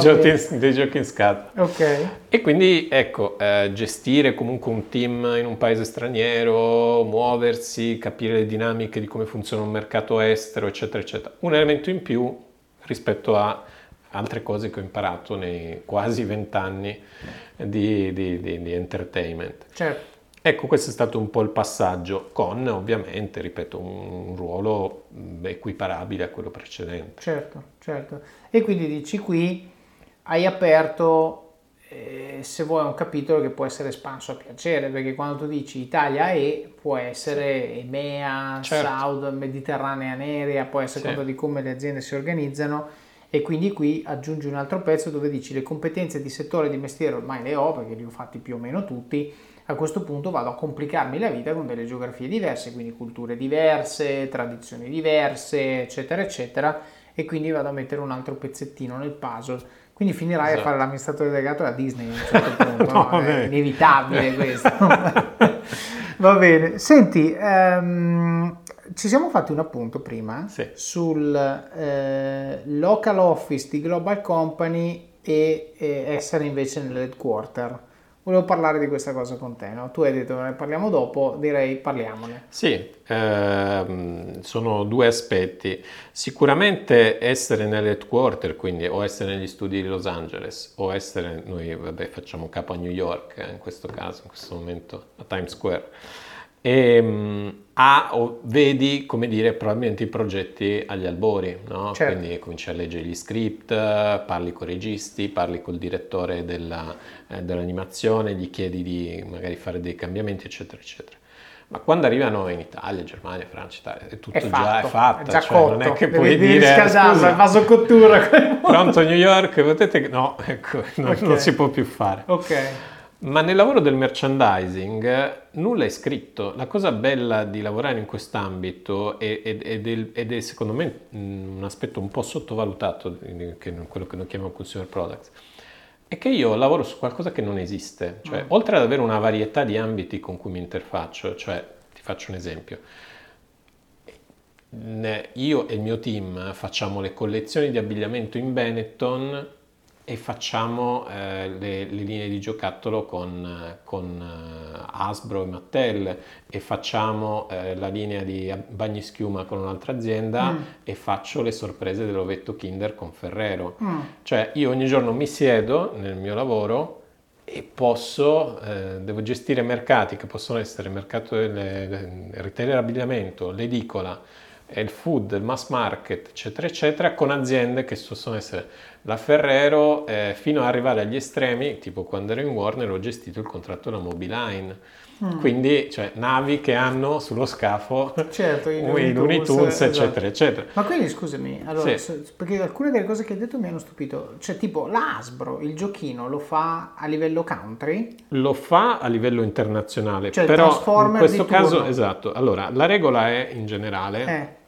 giochi in scatola. Ok. E quindi, ecco, gestire comunque un team in un paese straniero, muoversi, capire le dinamiche di come funziona un mercato estero, eccetera, eccetera. Un elemento in più rispetto a altre cose che ho imparato nei quasi 20 anni di entertainment. Certo. Ecco, questo è stato un po' il passaggio con, ovviamente, ripeto, un ruolo equiparabile a quello precedente. Certo, certo. E quindi dici qui hai aperto, se vuoi, un capitolo che può essere espanso a piacere, perché quando tu dici Italia e può essere EMEA, certo, South, Mediterranea, Nerea, poi a seconda di come le aziende si organizzano. E quindi qui aggiungi un altro pezzo dove dici le competenze di settore e di mestiere ormai le ho perché li ho fatti più o meno tutti, a questo punto vado a complicarmi la vita con delle geografie diverse, quindi culture diverse, tradizioni diverse, eccetera eccetera, e quindi vado a mettere un altro pezzettino nel puzzle, quindi finirai a fare l'amministratore delegato alla Disney a un certo punto. No, è inevitabile questo. Va bene, senti, ci siamo fatti un appunto prima sul local office di global company e essere invece nell'headquarter. Volevo parlare di questa cosa con te, no? Tu hai detto ne parliamo dopo, direi parliamone. Sì, sono due aspetti. Sicuramente essere nell'headquarter, quindi o essere negli studi di Los Angeles o essere, noi facciamo capo a New York, in questo caso, in questo momento a Times Square. Vedi, come dire, probabilmente i progetti agli albori, no? Certo. Quindi cominci a leggere gli script, parli con i registi, parli col direttore dell'animazione, gli chiedi di magari fare dei cambiamenti, eccetera, eccetera. Ma quando arrivano in Italia, Germania, Francia, Italia, è tutto già fatto, cioè cotto. Non è che puoi dire il vaso cottura. Pronto New York, potete no, ecco, non si può più fare. Ok. Ma nel lavoro del merchandising nulla è scritto. La cosa bella di lavorare in quest'ambito ed è secondo me un aspetto un po' sottovalutato, che quello che noi chiamiamo consumer products, è che io lavoro su qualcosa che non esiste. Cioè, oltre ad avere una varietà di ambiti con cui mi interfaccio, cioè ti faccio un esempio. Io e il mio team facciamo le collezioni di abbigliamento in Benetton e facciamo le linee di giocattolo con Hasbro e Mattel, e facciamo la linea di bagnischiuma con un'altra azienda e faccio le sorprese dell'ovetto Kinder con Ferrero. Cioè io ogni giorno mi siedo nel mio lavoro e devo gestire mercati che possono essere il mercato del retail abbigliamento, l'edicola, il food, il mass market, eccetera eccetera, con aziende che possono essere la Ferrero fino ad arrivare agli estremi, tipo quando ero in Warner ho gestito il contratto della Mobiline, quindi cioè navi che hanno sullo scafo i Looney Tunes, eccetera eccetera. Ma quindi scusami, allora, perché alcune delle cose che hai detto mi hanno stupito, cioè tipo la Hasbro il giochino lo fa a livello country? Lo fa a livello internazionale, cioè, però in questo caso, esatto, allora la regola è in generale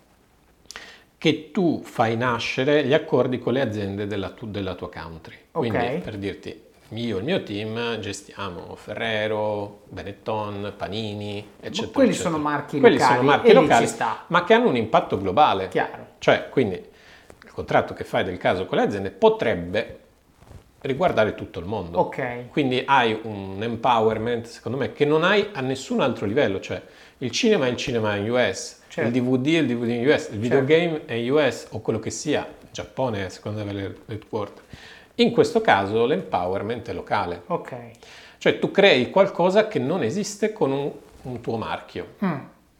che tu fai nascere gli accordi con le aziende della tua country. Okay. Quindi, per dirti, io e il mio team gestiamo Ferrero, Benetton, Panini, eccetera. Ma quelli eccetera. Sono marchi quelli locali, sono marchi locali, ma che hanno un impatto globale. Chiaro. Cioè, quindi, il contratto che fai del caso con le aziende potrebbe riguardare tutto il mondo. Ok. Quindi hai un empowerment, secondo me, che non hai a nessun altro livello. Cioè, il cinema è il cinema in US, certo. Il DVD è il DVD in US, il videogame certo. È US, o quello che sia, Giappone, secondo me, l'headquarter. In questo caso l'empowerment è locale. Ok. Cioè tu crei qualcosa che non esiste con un tuo marchio. Mm.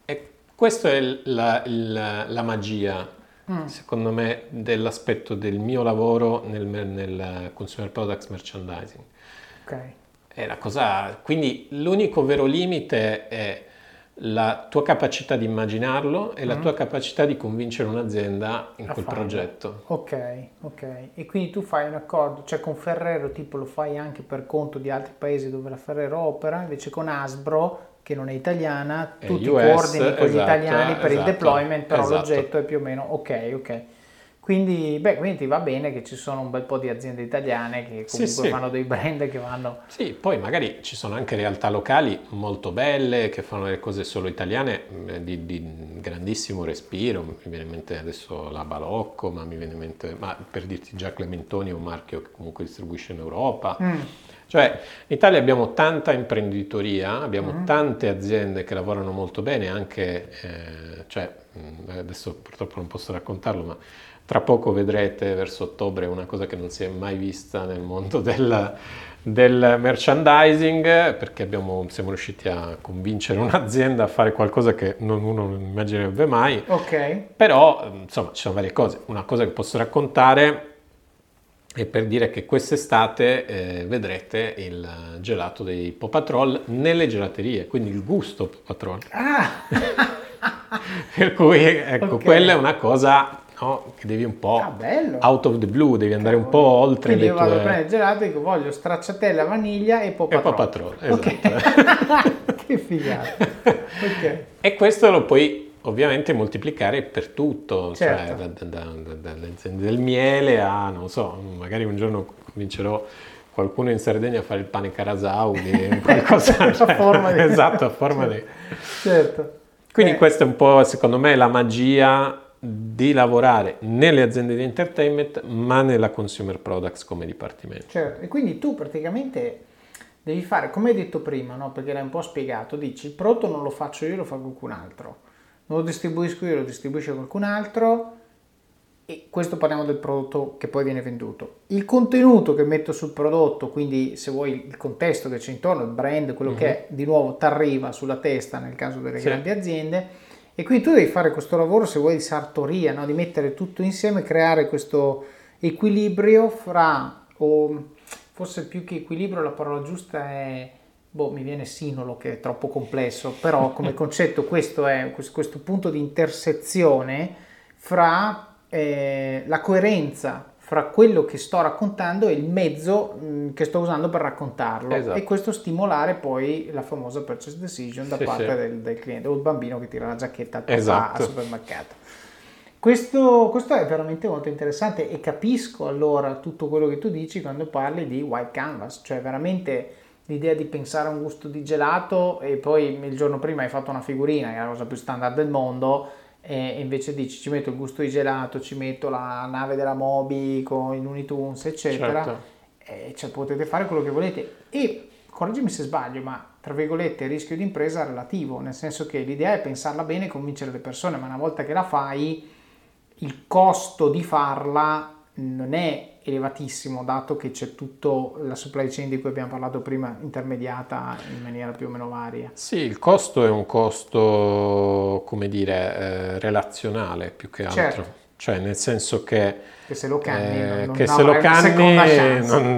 E questa è la magia, secondo me, dell'aspetto del mio lavoro nel consumer products merchandising. Ok. È la cosa. Quindi l'unico vero limite è la tua capacità di immaginarlo e la tua capacità di convincere un'azienda in quel progetto. Ok. E quindi tu fai un accordo, cioè con Ferrero tipo lo fai anche per conto di altri paesi dove la Ferrero opera, invece con Hasbro, che non è italiana, tu ti coordini con gli italiani per il deployment, però l'oggetto è più o meno ok. Quindi, quindi ti va bene che ci sono un bel po' di aziende italiane che comunque fanno dei brand che vanno... Sì, poi magari ci sono anche realtà locali molto belle che fanno le cose solo italiane di grandissimo respiro. Mi viene in mente adesso la Balocco, ma per dirti già Clementoni è un marchio che comunque distribuisce in Europa. Mm. Cioè, in Italia abbiamo tanta imprenditoria, abbiamo tante aziende che lavorano molto bene, anche... cioè, adesso purtroppo non posso raccontarlo, ma... Tra poco vedrete verso ottobre una cosa che non si è mai vista nel mondo del merchandising, perché siamo riusciti a convincere un'azienda a fare qualcosa che uno non immaginerebbe mai. Ok. Però insomma ci sono varie cose. Una cosa che posso raccontare è per dire che quest'estate vedrete il gelato dei Paw Patrol nelle gelaterie, quindi il gusto Paw Patrol. Per cui ecco, okay. Quella è una cosa... No, che devi un po' out of the blue, devi andare un po' oltre. Quindi le io vado a prendere il gelato e dico voglio stracciatella, vaniglia e Paw Patrol. Okay. Esatto. Che figata. Okay. E questo lo puoi ovviamente moltiplicare per tutto, certo. Cioè del miele a, non so, magari un giorno comincerò qualcuno in Sardegna a fare il pane carasau di qualcosa. Esatto, a forma di... Certo. Quindi questa è un po', secondo me, la magia di lavorare nelle aziende di entertainment ma nella consumer products come dipartimento. Certo, e quindi tu praticamente devi fare, come hai detto prima, no? Perché l'hai un po' spiegato, dici il prodotto non lo faccio io, lo fa qualcun altro, non lo distribuisco io, lo distribuisce qualcun altro, e questo parliamo del prodotto che poi viene venduto. Il contenuto che metto sul prodotto, quindi se vuoi il contesto che c'è intorno, il brand, quello che è, di nuovo t'arriva sulla testa nel caso delle grandi aziende. E quindi tu devi fare questo lavoro, se vuoi, di sartoria, no? Di mettere tutto insieme, creare questo equilibrio fra, o forse più che equilibrio la parola giusta è, mi viene sinolo, che è troppo complesso, però come concetto questo è questo punto di intersezione fra la coerenza fra quello che sto raccontando e il mezzo che sto usando per raccontarlo. Esatto. E questo stimolare poi la famosa purchase decision da parte del cliente o il bambino che tira la giacchetta al papà al supermercato. Questo è veramente molto interessante, e capisco allora tutto quello che tu dici quando parli di white canvas, cioè veramente l'idea di pensare a un gusto di gelato e poi il giorno prima hai fatto una figurina che è la cosa più standard del mondo, e invece dici ci metto il gusto di gelato, ci metto la nave della Moby con i Looney Tunes eccetera, certo. Cioè potete fare quello che volete, e correggimi se sbaglio, ma tra virgolette il rischio di impresa relativo, nel senso che l'idea è pensarla bene e convincere le persone, ma una volta che la fai il costo di farla non è elevatissimo, dato che c'è tutto la supply chain di cui abbiamo parlato prima intermediata in maniera più o meno varia. Sì, il costo è un costo, come dire, relazionale più che altro, certo. Cioè nel senso che se lo canni,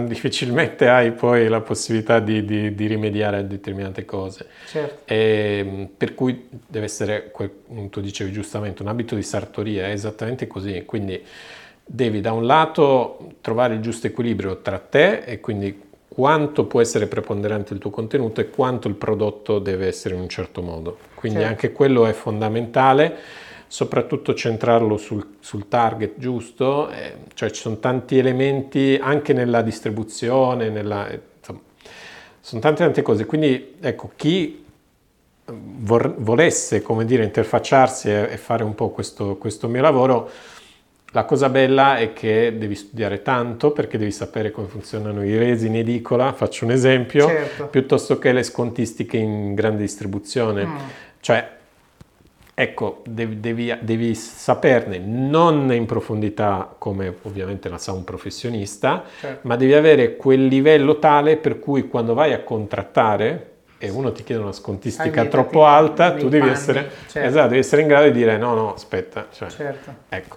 difficilmente hai poi la possibilità di rimediare a determinate cose, certo. E, per cui deve essere, tu dicevi giustamente, un abito di sartoria, è esattamente così, quindi devi da un lato trovare il giusto equilibrio tra te e quindi quanto può essere preponderante il tuo contenuto e quanto il prodotto deve essere in un certo modo. Quindi anche quello è fondamentale, soprattutto centrarlo sul target giusto, cioè ci sono tanti elementi anche nella distribuzione, insomma, sono tante cose, quindi ecco, chi volesse, come dire, interfacciarsi e fare un po' questo mio lavoro, la cosa bella è che devi studiare tanto, perché devi sapere come funzionano i resi in edicola, faccio un esempio, certo, piuttosto che le scontistiche in grande distribuzione, cioè ecco, devi saperne, non in profondità come ovviamente la sa un professionista, certo, ma devi avere quel livello tale per cui quando vai a contrattare e uno ti chiede una scontistica troppo alta, tu devi essere, certo, esatto, devi essere in grado di dire no, aspetta, cioè, certo, ecco,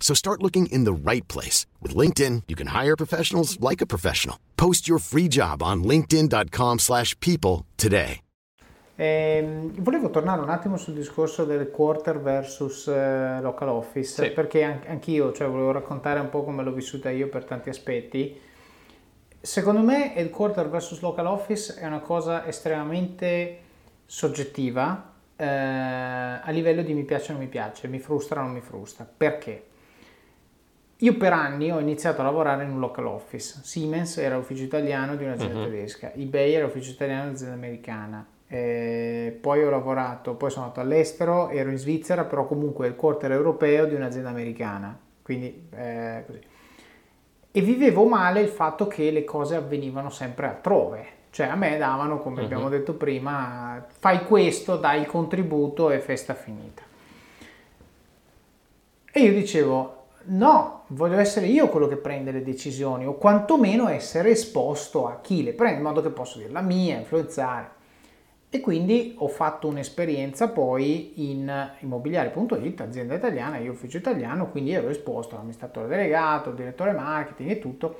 So start looking in the right place. With LinkedIn, you can hire professionals like a professional. Post your free job on linkedin.com/people today. Volevo tornare un attimo sul discorso del quarter versus local office, sì, perché anch'io, cioè, volevo raccontare un po' come l'ho vissuta io per tanti aspetti. Secondo me il quarter versus local office è una cosa estremamente soggettiva, a livello di mi piace o non mi piace, mi frustra o non mi frustra. Perché? Io per anni ho iniziato a lavorare in un local office. Siemens era ufficio italiano di un'azienda tedesca, eBay era ufficio italiano di un'azienda americana, poi ho lavorato, poi sono andato all'estero, ero in Svizzera, però comunque il quarter europeo di un'azienda americana, quindi così. E vivevo male il fatto che le cose avvenivano sempre altrove. Cioè a me davano, come abbiamo detto prima, fai questo, dai il contributo e festa finita. E io dicevo, no, voglio essere io quello che prende le decisioni, o quantomeno essere esposto a chi le prende, in modo che posso dire la mia, influenzare. E quindi ho fatto un'esperienza poi in immobiliare.it, azienda italiana, io ufficio italiano, quindi ero esposto all'amministratore delegato, al direttore marketing e tutto.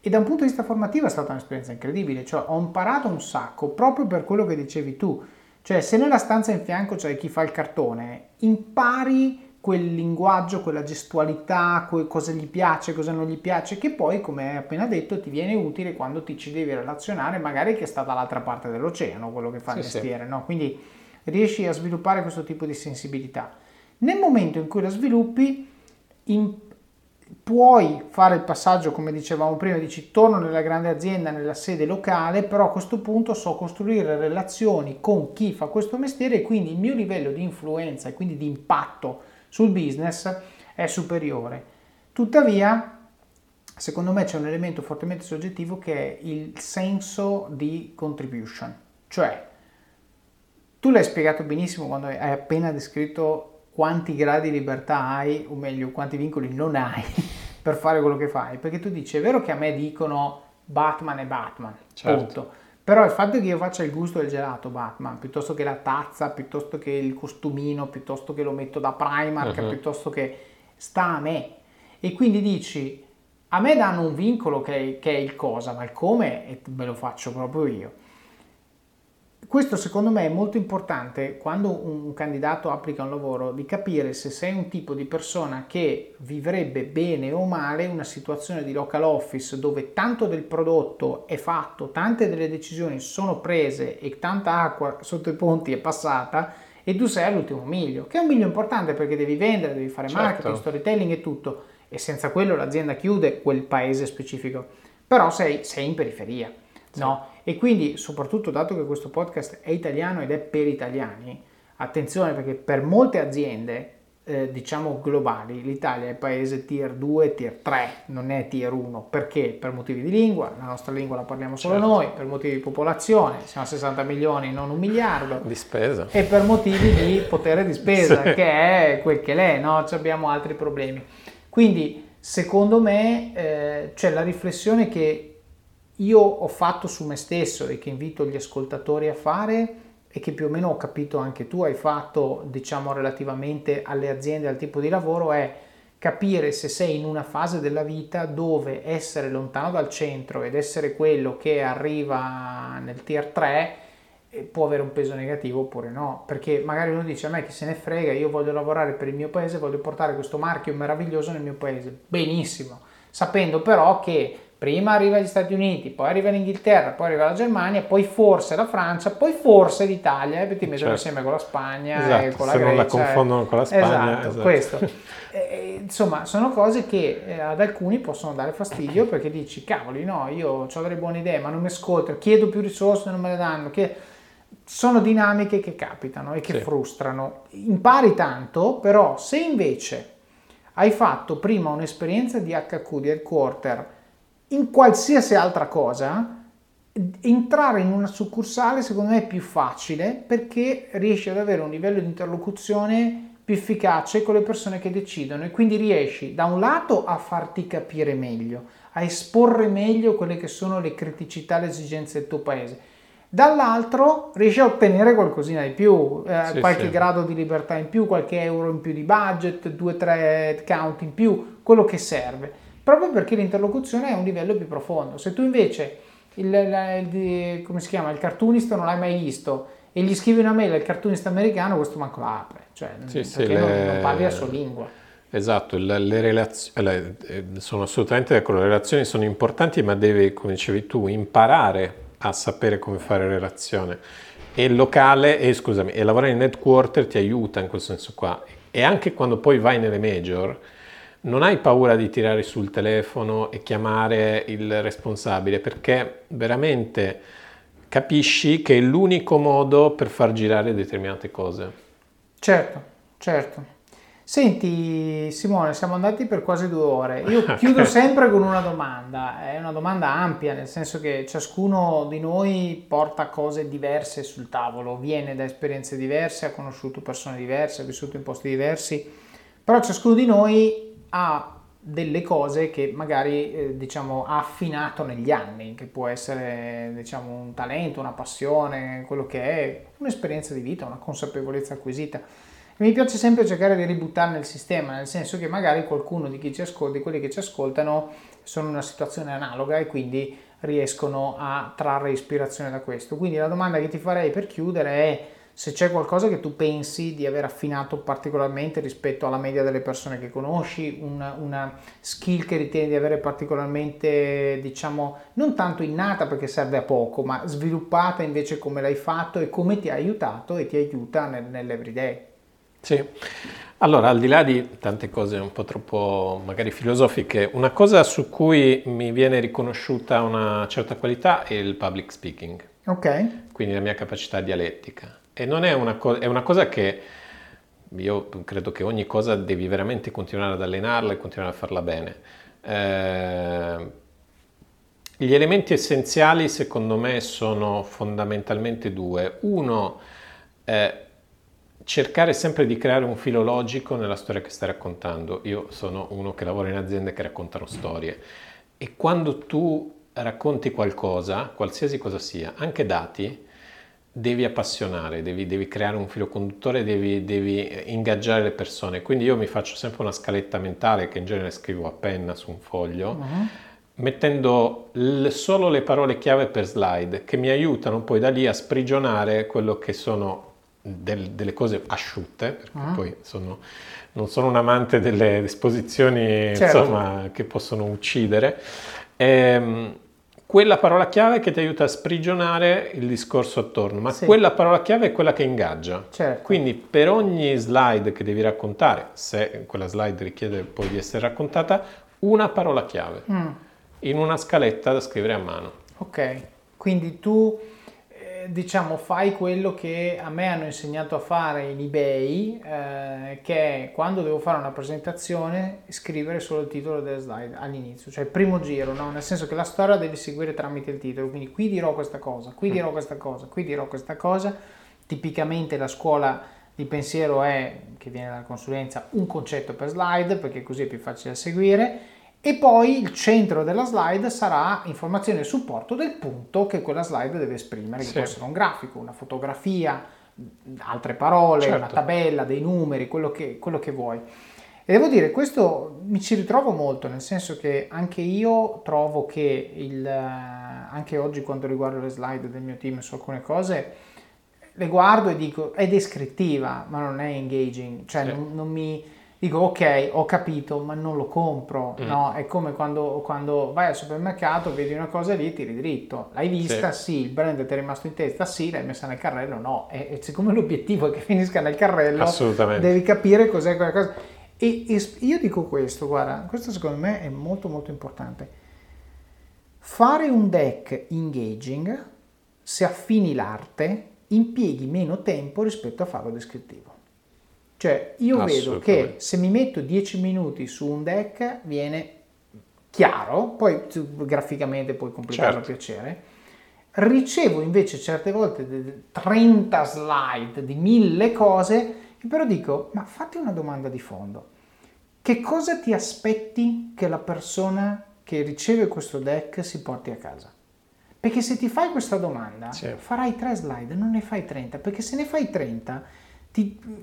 E da un punto di vista formativo è stata un'esperienza incredibile, cioè ho imparato un sacco proprio per quello che dicevi tu, cioè se nella stanza in fianco c'è chi fa il cartone, impari quel linguaggio, quella gestualità, cosa gli piace, cosa non gli piace, che poi, come hai appena detto, ti viene utile quando ti ci devi relazionare, magari che sta dall'altra parte dell'oceano quello che fa il mestiere, sì, no? Quindi riesci a sviluppare questo tipo di sensibilità. Nel momento in cui la sviluppi, puoi fare il passaggio, come dicevamo prima, dici torno nella grande azienda, nella sede locale, però a questo punto so costruire relazioni con chi fa questo mestiere e quindi il mio livello di influenza e quindi di impatto sul business è superiore. Tuttavia, secondo me c'è un elemento fortemente soggettivo che è il senso di contribution, cioè tu l'hai spiegato benissimo quando hai appena descritto quanti gradi di libertà hai, o meglio, quanti vincoli non hai per fare quello che fai. Perché tu dici, è vero che a me dicono Batman è Batman, certo, punto. Però il fatto che io faccia il gusto del gelato Batman, piuttosto che la tazza, piuttosto che il costumino, piuttosto che lo metto da Primark, piuttosto che sta a me. E quindi dici, a me danno un vincolo che è il cosa, ma il come e me lo faccio proprio io. Questo secondo me è molto importante quando un candidato applica un lavoro, di capire se sei un tipo di persona che vivrebbe bene o male una situazione di local office dove tanto del prodotto è fatto, tante delle decisioni sono prese e tanta acqua sotto i ponti è passata e tu sei all'ultimo miglio, che è un miglio importante perché devi vendere, devi fare, certo, marketing, storytelling e tutto, e senza quello l'azienda chiude quel paese specifico, però sei in periferia, sì, no? E quindi, soprattutto dato che questo podcast è italiano ed è per italiani, attenzione, perché per molte aziende, diciamo globali, l'Italia è paese tier 2, tier 3, non è tier 1. Perché? Per motivi di lingua, la nostra lingua la parliamo solo, certo, noi, per motivi di popolazione, siamo a 60 milioni, non 1 miliardo. Di spesa. E per motivi di potere di spesa, sì, che è quel che l'è, no? Abbiamo altri problemi. Quindi, secondo me, c'è la riflessione che io ho fatto su me stesso e che invito gli ascoltatori a fare, e che più o meno ho capito anche tu hai fatto, diciamo, relativamente alle aziende, al tipo di lavoro, è capire se sei in una fase della vita dove essere lontano dal centro ed essere quello che arriva nel tier 3 può avere un peso negativo oppure no, perché magari uno dice a me chi se ne frega, io voglio lavorare per il mio paese, voglio portare questo marchio meraviglioso nel mio paese, benissimo, sapendo però che prima arriva gli Stati Uniti, poi arriva l'Inghilterra, poi arriva la Germania, poi forse la Francia, poi forse l'Italia, e ti mettono insieme con la Spagna, esatto, e con la Grecia. Se non la confondono con la Spagna. Esatto. Questo. Insomma, sono cose che ad alcuni possono dare fastidio, perché dici, cavoli, no, io ho delle buone idee, ma non mi ascoltano, chiedo più risorse, non me le danno. Sono dinamiche che capitano e che frustrano. Impari tanto, però se invece hai fatto prima un'esperienza di HQ, di headquarter, in qualsiasi altra cosa, entrare in una succursale secondo me è più facile, perché riesci ad avere un livello di interlocuzione più efficace con le persone che decidono, e quindi riesci da un lato a farti capire meglio, a esporre meglio quelle che sono le criticità, le esigenze del tuo paese, dall'altro riesci a ottenere qualcosina di più, qualche grado di libertà in più, qualche euro in più di budget, 2-3 account in più, quello che serve, proprio perché l'interlocuzione è un livello più profondo. Se tu invece il cartoonista non l'hai mai visto e gli scrivi una mail al cartoonista americano, questo manco la apre, cioè non parli la sua lingua. Esatto, le relazioni sono assolutamente d'accordo, le relazioni sono importanti, ma devi, come dicevi tu, imparare a sapere come fare relazione, e e lavorare in headquarter ti aiuta in questo senso qua. E anche quando poi vai nelle major non hai paura di tirare sul telefono e chiamare il responsabile, perché veramente capisci che è l'unico modo per far girare determinate cose. Certo. Senti Simone, siamo andati per quasi 2 ore. Io chiudo sempre con una domanda, è una domanda ampia, nel senso che ciascuno di noi porta cose diverse sul tavolo, viene da esperienze diverse, ha conosciuto persone diverse, ha vissuto in posti diversi, però ciascuno di noi ha delle cose che magari ha affinato negli anni, che può essere un talento, una passione, quello che è, un'esperienza di vita, una consapevolezza acquisita. E mi piace sempre cercare di ributtarne nel sistema, nel senso che magari qualcuno di quelli che ci ascoltano sono in una situazione analoga e quindi riescono a trarre ispirazione da questo. Quindi la domanda che ti farei per chiudere è: se c'è qualcosa che tu pensi di aver affinato particolarmente rispetto alla media delle persone che conosci, una skill che ritieni di avere particolarmente, non tanto innata perché serve a poco, ma sviluppata invece, come l'hai fatto e come ti ha aiutato e ti aiuta nell'everyday. Sì, allora, al di là di tante cose un po' troppo magari filosofiche, una cosa su cui mi viene riconosciuta una certa qualità è il public speaking. Ok. Quindi la mia capacità dialettica. E non è è una cosa che io credo che ogni cosa devi veramente continuare ad allenarla e continuare a farla bene. Gli elementi essenziali secondo me sono fondamentalmente 2. Uno, cercare sempre di creare un filo logico nella storia che stai raccontando. Io sono uno che lavora in aziende che raccontano storie, e quando tu racconti qualcosa, qualsiasi cosa sia, anche dati, devi appassionare, devi creare un filo conduttore, devi ingaggiare le persone. Quindi io mi faccio sempre una scaletta mentale, che in genere scrivo a penna su un foglio, mettendo solo le parole chiave per slide, che mi aiutano poi da lì a sprigionare quello che sono delle cose asciutte, perché poi non sono un amante delle esposizioni, insomma, che possono uccidere. Quella parola chiave che ti aiuta a sprigionare il discorso attorno, ma quella parola chiave è quella che ingaggia. Certo. Quindi per ogni slide che devi raccontare, se quella slide richiede poi di essere raccontata, una parola chiave in una scaletta da scrivere a mano. Ok, quindi tu fai quello che a me hanno insegnato a fare in eBay, che è, quando devo fare una presentazione, scrivere solo il titolo delle slide all'inizio, cioè il primo giro, no? Nel senso che la storia devi seguire tramite il titolo, quindi qui dirò questa cosa, qui dirò questa cosa, qui dirò questa cosa. Tipicamente la scuola di pensiero che viene dalla consulenza, un concetto per slide, perché così è più facile da seguire. E poi il centro della slide sarà informazione e supporto del punto che quella slide deve esprimere, che può essere un grafico, una fotografia, altre parole, una tabella, dei numeri, quello che vuoi. E devo dire, questo mi ci ritrovo molto, nel senso che anche io trovo che anche oggi, quando riguardo le slide del mio team su alcune cose, le guardo e dico è descrittiva ma non è engaging, cioè non mi dico ok, ho capito ma non lo compro. No, è come quando vai al supermercato, vedi una cosa lì, tiri dritto, l'hai vista, sì, il brand ti è rimasto in testa, sì, l'hai messa nel carrello, no, e siccome l'obiettivo è che finisca nel carrello, devi capire cos'è quella cosa. E io dico questo, guarda, questo secondo me è molto molto importante. Fare un deck engaging, se affini l'arte, impieghi meno tempo rispetto a farlo descrittivo. Cioè io vedo che se mi metto 10 minuti su un deck viene chiaro, poi tu, graficamente puoi complicarlo a piacere. Ricevo invece certe volte 30 slide di 1000 cose, però dico, ma fatti una domanda di fondo: che cosa ti aspetti che la persona che riceve questo deck si porti a casa? Perché se ti fai questa domanda farai 3 slide, non ne fai 30, perché se ne fai 30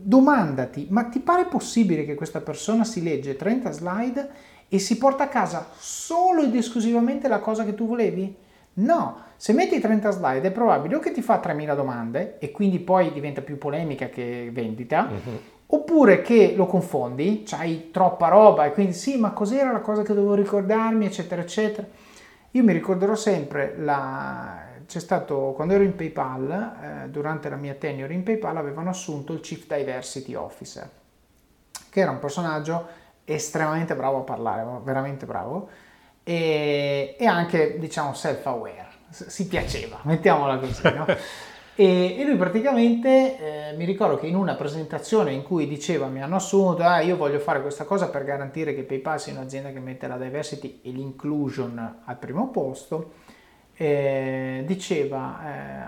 domandati, ma ti pare possibile che questa persona si legge 30 slide e si porta a casa solo ed esclusivamente la cosa che tu volevi? No, se metti 30 slide è probabile o che ti fa 3000 domande e quindi poi diventa più polemica che vendita, oppure che lo confondi, c'hai troppa roba e quindi sì, ma cos'era la cosa che dovevo ricordarmi, eccetera eccetera. Io mi ricorderò sempre c'è stato, quando ero in PayPal, durante la mia tenure in PayPal avevano assunto il Chief Diversity Officer, che era un personaggio estremamente bravo a parlare, veramente bravo, e anche, diciamo, self-aware, si piaceva, mettiamola così, no? e lui praticamente, mi ricordo che in una presentazione in cui diceva mi hanno assunto, io voglio fare questa cosa per garantire che PayPal sia un'azienda che mette la diversity e l'inclusion al primo posto, diceva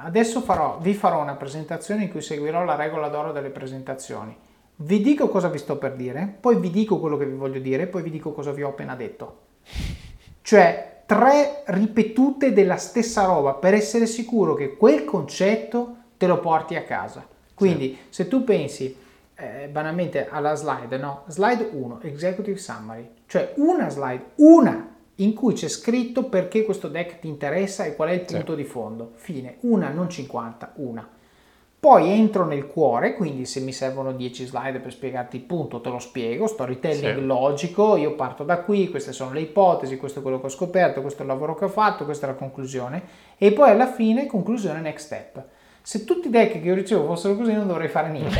adesso vi farò una presentazione in cui seguirò la regola d'oro delle presentazioni, vi dico cosa vi sto per dire, poi vi dico quello che vi voglio dire, poi vi dico cosa vi ho appena detto. Cioè 3 ripetute della stessa roba per essere sicuro che quel concetto te lo porti a casa. Quindi se tu pensi banalmente alla slide, no? Slide 1, Executive Summary, cioè una slide, una in cui c'è scritto perché questo deck ti interessa e qual è il punto di fondo, fine, una, non 50, una. Poi entro nel cuore, quindi se mi servono 10 slide per spiegarti il punto te lo spiego, storytelling logico, io parto da qui, queste sono le ipotesi, questo è quello che ho scoperto, questo è il lavoro che ho fatto, questa è la conclusione, e poi alla fine conclusione, next step. Se tutti i deck che io ricevo fossero così non dovrei fare niente.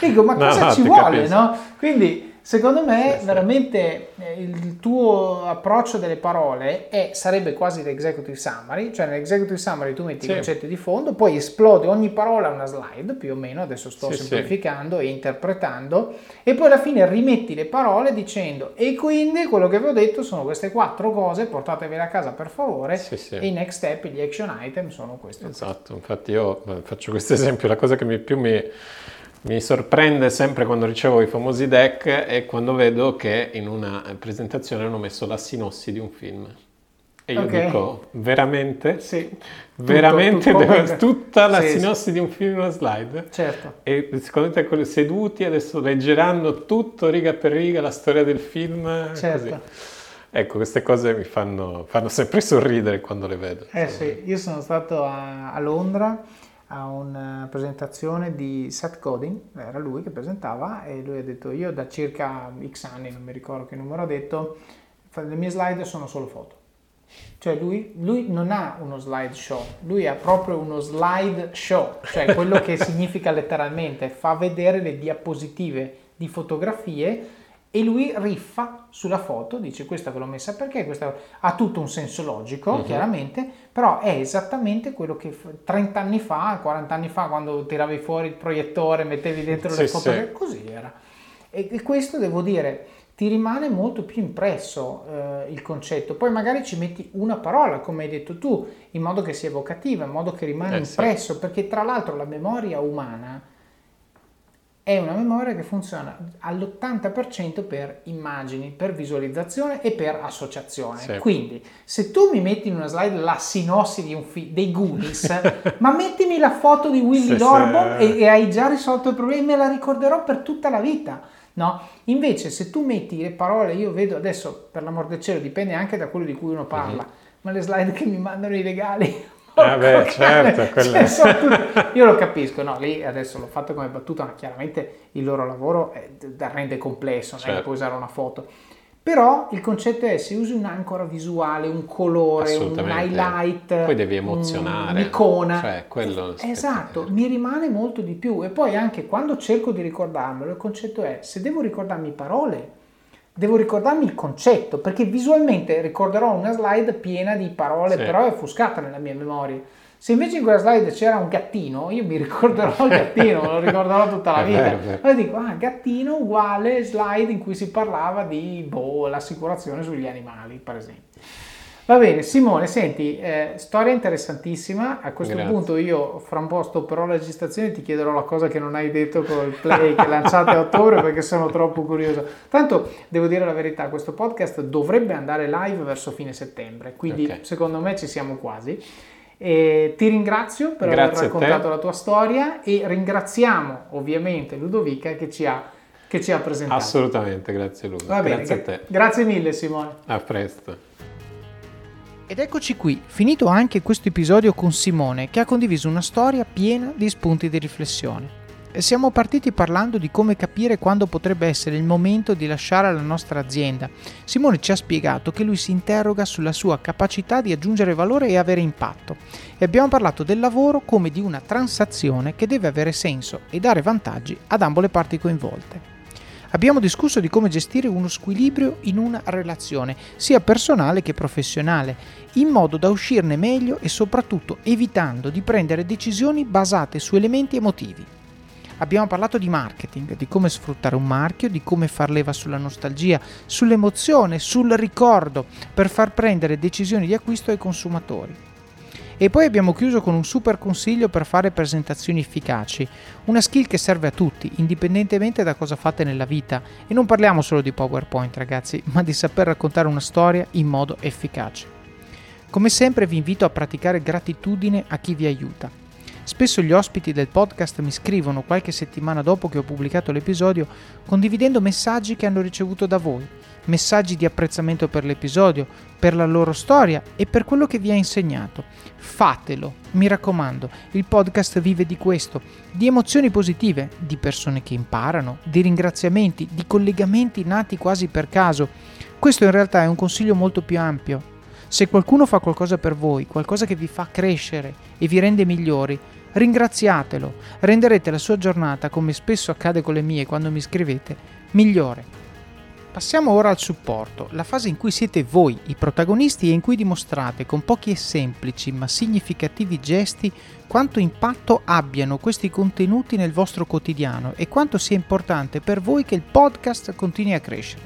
Dico, ma cosa ci vuole, capisco. No? Quindi secondo me veramente il tuo approccio delle parole sarebbe quasi l'executive summary, cioè nell'executive summary tu metti i concetti di fondo, poi esplode ogni parola una slide, più o meno, adesso sto semplificando e interpretando, e poi alla fine rimetti le parole dicendo e quindi quello che vi ho detto sono queste 4 cose, portatevele a casa per favore, e i next step, gli action item sono questi. Esatto, infatti io faccio questo esempio, la cosa che mi sorprende sempre quando ricevo i famosi deck è quando vedo che in una presentazione hanno messo la sinossi di un film. E io dico, veramente? Sì. Veramente tutta la sinossi di un film in una slide? Certo. E secondo te seduti adesso leggeranno tutto riga per riga la storia del film? Certo. Così. Ecco, queste cose mi fanno sempre sorridere quando le vedo. Sì, io sono stato a Londra a una presentazione di Seth Godin, era lui che presentava, e lui ha detto io da circa X anni, non mi ricordo che numero ho detto, le mie slide sono solo foto. Cioè lui non ha uno slide show, lui ha proprio uno slide show, cioè quello che significa letteralmente, fa vedere le diapositive di fotografie e lui riffa sulla foto, dice questa ve l'ho messa perché, questa ha tutto un senso logico, chiaramente, però è esattamente quello che 30 anni fa, 40 anni fa, quando tiravi fuori il proiettore, mettevi dentro le foto, così era. E questo, devo dire, ti rimane molto più impresso il concetto, poi magari ci metti una parola, come hai detto tu, in modo che sia evocativa, in modo che rimane impresso, perché tra l'altro la memoria umana è una memoria che funziona all'80% per immagini, per visualizzazione e per associazione. Quindi se tu mi metti in una slide la sinossi di un dei Goonies, ma mettimi la foto di Willy Lorbon e hai già risolto il problema, me la ricorderò per tutta la vita. no? Invece se tu metti le parole, io vedo adesso, per l'amor del cielo, dipende anche da quello di cui uno parla, ma le slide che mi mandano i regali, vabbè, certo, quelle... io lo capisco, no, lì adesso l'ho fatto come battuta, ma chiaramente il loro lavoro rende complesso, certo. Non è che puoi usare una foto, però il concetto è, se usi un'ancora visuale, un colore, un highlight, poi devi emozionare, un'icona, cioè, quello esatto, mi rimane molto di più. E poi anche quando cerco di ricordarmelo, il concetto è, se devo ricordarmi parole, devo ricordarmi il concetto, perché visualmente ricorderò una slide piena di parole, sì. Però è offuscata nella mia memoria. Se invece in quella slide c'era un gattino, io mi ricorderò il gattino, me lo ricorderò tutta la vita. Allora dico, gattino uguale slide in cui si parlava di l'assicurazione sugli animali, per esempio. Va bene, Simone, senti, storia interessantissima. A questo punto io fra un po' sto però la registrazione, ti chiederò la cosa che non hai detto con il play che lanciate a ottobre, perché sono troppo curioso. Tanto devo dire la verità, questo podcast dovrebbe andare live verso fine settembre, quindi secondo me ci siamo quasi. Ti ringrazio per aver raccontato la tua storia e ringraziamo ovviamente Ludovica che ci ha presentato. Assolutamente, grazie Luca. Va bene, grazie a te. Grazie mille Simone. A presto. Ed eccoci qui, finito anche questo episodio con Simone, che ha condiviso una storia piena di spunti di riflessione. E siamo partiti parlando di come capire quando potrebbe essere il momento di lasciare la nostra azienda. Simone ci ha spiegato che lui si interroga sulla sua capacità di aggiungere valore e avere impatto. E abbiamo parlato del lavoro come di una transazione che deve avere senso e dare vantaggi ad ambo le parti coinvolte. Abbiamo discusso di come gestire uno squilibrio in una relazione, sia personale che professionale, in modo da uscirne meglio e soprattutto evitando di prendere decisioni basate su elementi emotivi. Abbiamo parlato di marketing, di come sfruttare un marchio, di come far leva sulla nostalgia, sull'emozione, sul ricordo, per far prendere decisioni di acquisto ai consumatori. E poi abbiamo chiuso con un super consiglio per fare presentazioni efficaci, una skill che serve a tutti, indipendentemente da cosa fate nella vita. E non parliamo solo di PowerPoint, ragazzi, ma di saper raccontare una storia in modo efficace. Come sempre vi invito a praticare gratitudine a chi vi aiuta. Spesso gli ospiti del podcast mi scrivono qualche settimana dopo che ho pubblicato l'episodio, condividendo messaggi che hanno ricevuto da voi, messaggi di apprezzamento per l'episodio, per la loro storia e per quello che vi ha insegnato. Fatelo, mi raccomando, il podcast vive di questo, di emozioni positive, di persone che imparano, di ringraziamenti, di collegamenti nati quasi per caso. Questo in realtà è un consiglio molto più ampio. Se qualcuno fa qualcosa per voi, qualcosa che vi fa crescere e vi rende migliori, ringraziatelo, renderete la sua giornata, come spesso accade con le mie quando mi scrivete, migliore. Passiamo ora al supporto, la fase in cui siete voi i protagonisti e in cui dimostrate con pochi e semplici ma significativi gesti quanto impatto abbiano questi contenuti nel vostro quotidiano e quanto sia importante per voi che il podcast continui a crescere.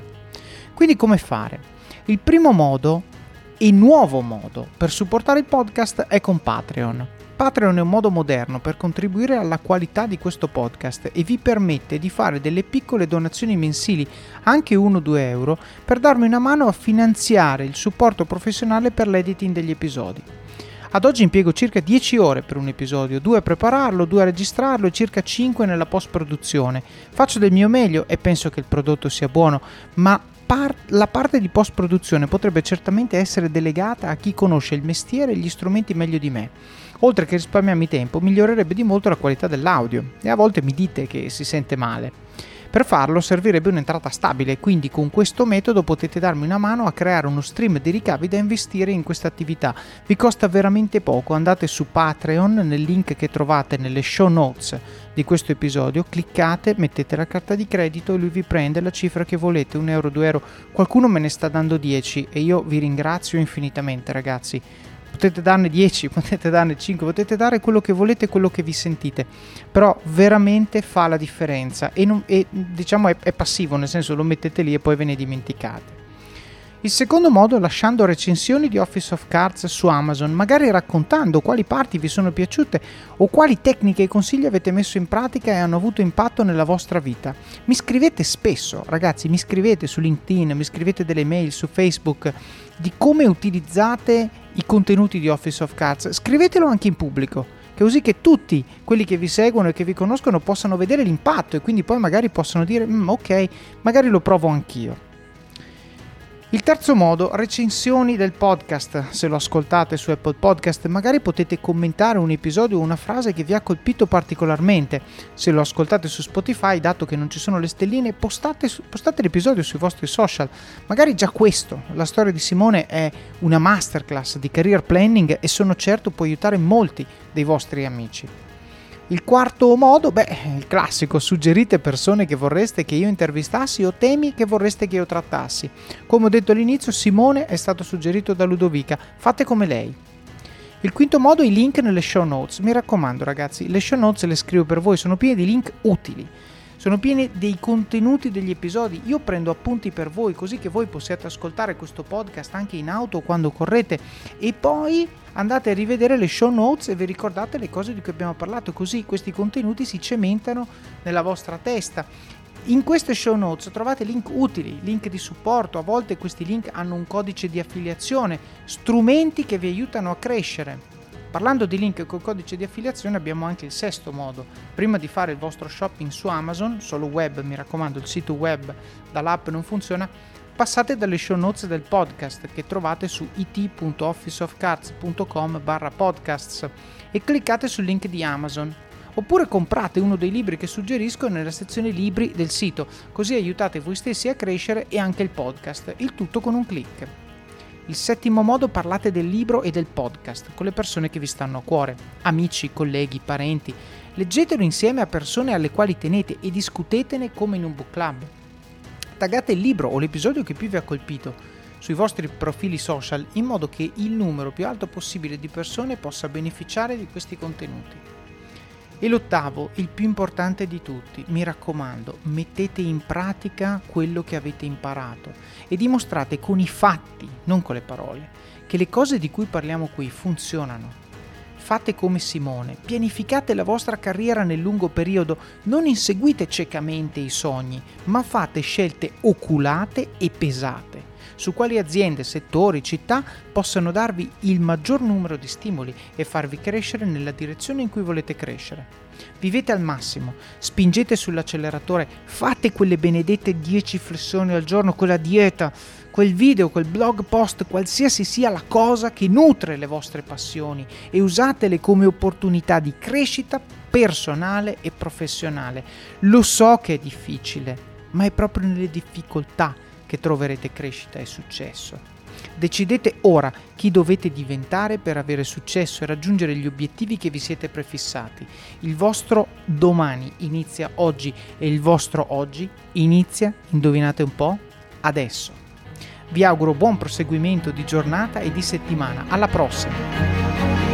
Quindi come fare? Il primo modo e nuovo modo per supportare il podcast è con Patreon. Patreon è un modo moderno per contribuire alla qualità di questo podcast e vi permette di fare delle piccole donazioni mensili, anche 1-2 euro, per darmi una mano a finanziare il supporto professionale per l'editing degli episodi. Ad oggi impiego circa 10 ore per un episodio, 2 a prepararlo, 2 a registrarlo e circa 5 nella post-produzione. Faccio del mio meglio e penso che il prodotto sia buono, ma la parte di post-produzione potrebbe certamente essere delegata a chi conosce il mestiere e gli strumenti meglio di me. Oltre che risparmiarmi tempo, migliorerebbe di molto la qualità dell'audio e a volte mi dite che si sente male. Per farlo servirebbe un'entrata stabile, quindi con questo metodo potete darmi una mano a creare uno stream di ricavi da investire in questa attività. Vi costa veramente poco, andate su Patreon nel link che trovate nelle show notes di questo episodio, cliccate, mettete la carta di credito e lui vi prende la cifra che volete, 1 euro, 2 euro, qualcuno me ne sta dando 10 e io vi ringrazio infinitamente ragazzi. Potete darne 10, potete darne 5, potete dare quello che volete, quello che vi sentite, però veramente fa la differenza e diciamo è passivo, nel senso lo mettete lì e poi ve ne dimenticate. Il secondo modo è lasciando recensioni di Office of Cards su Amazon, magari raccontando quali parti vi sono piaciute o quali tecniche e consigli avete messo in pratica e hanno avuto impatto nella vostra vita. Mi scrivete spesso, ragazzi, mi scrivete su LinkedIn, mi scrivete delle mail su Facebook di come utilizzate i contenuti di Office of Cards, scrivetelo anche in pubblico. così che tutti quelli che vi seguono e che vi conoscono possano vedere l'impatto e quindi poi magari possano dire ok, magari lo provo anch'io. Il terzo modo, recensioni del podcast. Se lo ascoltate su Apple Podcast, magari potete commentare un episodio o una frase che vi ha colpito particolarmente. Se lo ascoltate su Spotify, dato che non ci sono le stelline, postate l'episodio sui vostri social. Magari già questo, la storia di Simone è una masterclass di career planning e sono certo può aiutare molti dei vostri amici. Il quarto modo, il classico, suggerite persone che vorreste che io intervistassi o temi che vorreste che io trattassi. Come ho detto all'inizio, Simone è stato suggerito da Ludovica, fate come lei. Il quinto modo, i link nelle show notes. Mi raccomando ragazzi, le show notes le scrivo per voi, sono piene di link utili, sono piene dei contenuti degli episodi. Io prendo appunti per voi così che voi possiate ascoltare questo podcast anche in auto quando correte e poi andate a rivedere le show notes e vi ricordate le cose di cui abbiamo parlato, così questi contenuti si cementano nella vostra testa. In queste show notes trovate link utili, link di supporto, a volte questi link hanno un codice di affiliazione, strumenti che vi aiutano a crescere. Parlando di link col codice di affiliazione abbiamo anche il sesto modo. Prima di fare il vostro shopping su Amazon, solo web, mi raccomando, il sito web dall'app non funziona, passate dalle show notes del podcast che trovate su it.officeofcards.com/podcasts e cliccate sul link di Amazon. Oppure comprate uno dei libri che suggerisco nella sezione libri del sito, così aiutate voi stessi a crescere e anche il podcast, il tutto con un click. Il settimo modo, parlate del libro e del podcast con le persone che vi stanno a cuore, amici, colleghi, parenti. Leggetelo insieme a persone alle quali tenete e discutetene come in un book club. Taggate il libro o l'episodio che più vi ha colpito sui vostri profili social in modo che il numero più alto possibile di persone possa beneficiare di questi contenuti. E l'ottavo, il più importante di tutti, mi raccomando, mettete in pratica quello che avete imparato e dimostrate con i fatti, non con le parole, che le cose di cui parliamo qui funzionano. Fate come Simone, pianificate la vostra carriera nel lungo periodo, non inseguite ciecamente i sogni, ma fate scelte oculate e pesate, su quali aziende, settori, città possano darvi il maggior numero di stimoli e farvi crescere nella direzione in cui volete crescere. Vivete al massimo, spingete sull'acceleratore, fate quelle benedette 10 flessioni al giorno, quella dieta, quel video, quel blog post, qualsiasi sia la cosa che nutre le vostre passioni e usatele come opportunità di crescita personale e professionale. Lo so che è difficile, ma è proprio nelle difficoltà che troverete crescita e successo. Decidete ora chi dovete diventare per avere successo e raggiungere gli obiettivi che vi siete prefissati. Il vostro domani inizia oggi e il vostro oggi inizia, indovinate un po', adesso. Vi auguro buon proseguimento di giornata e di settimana. Alla prossima!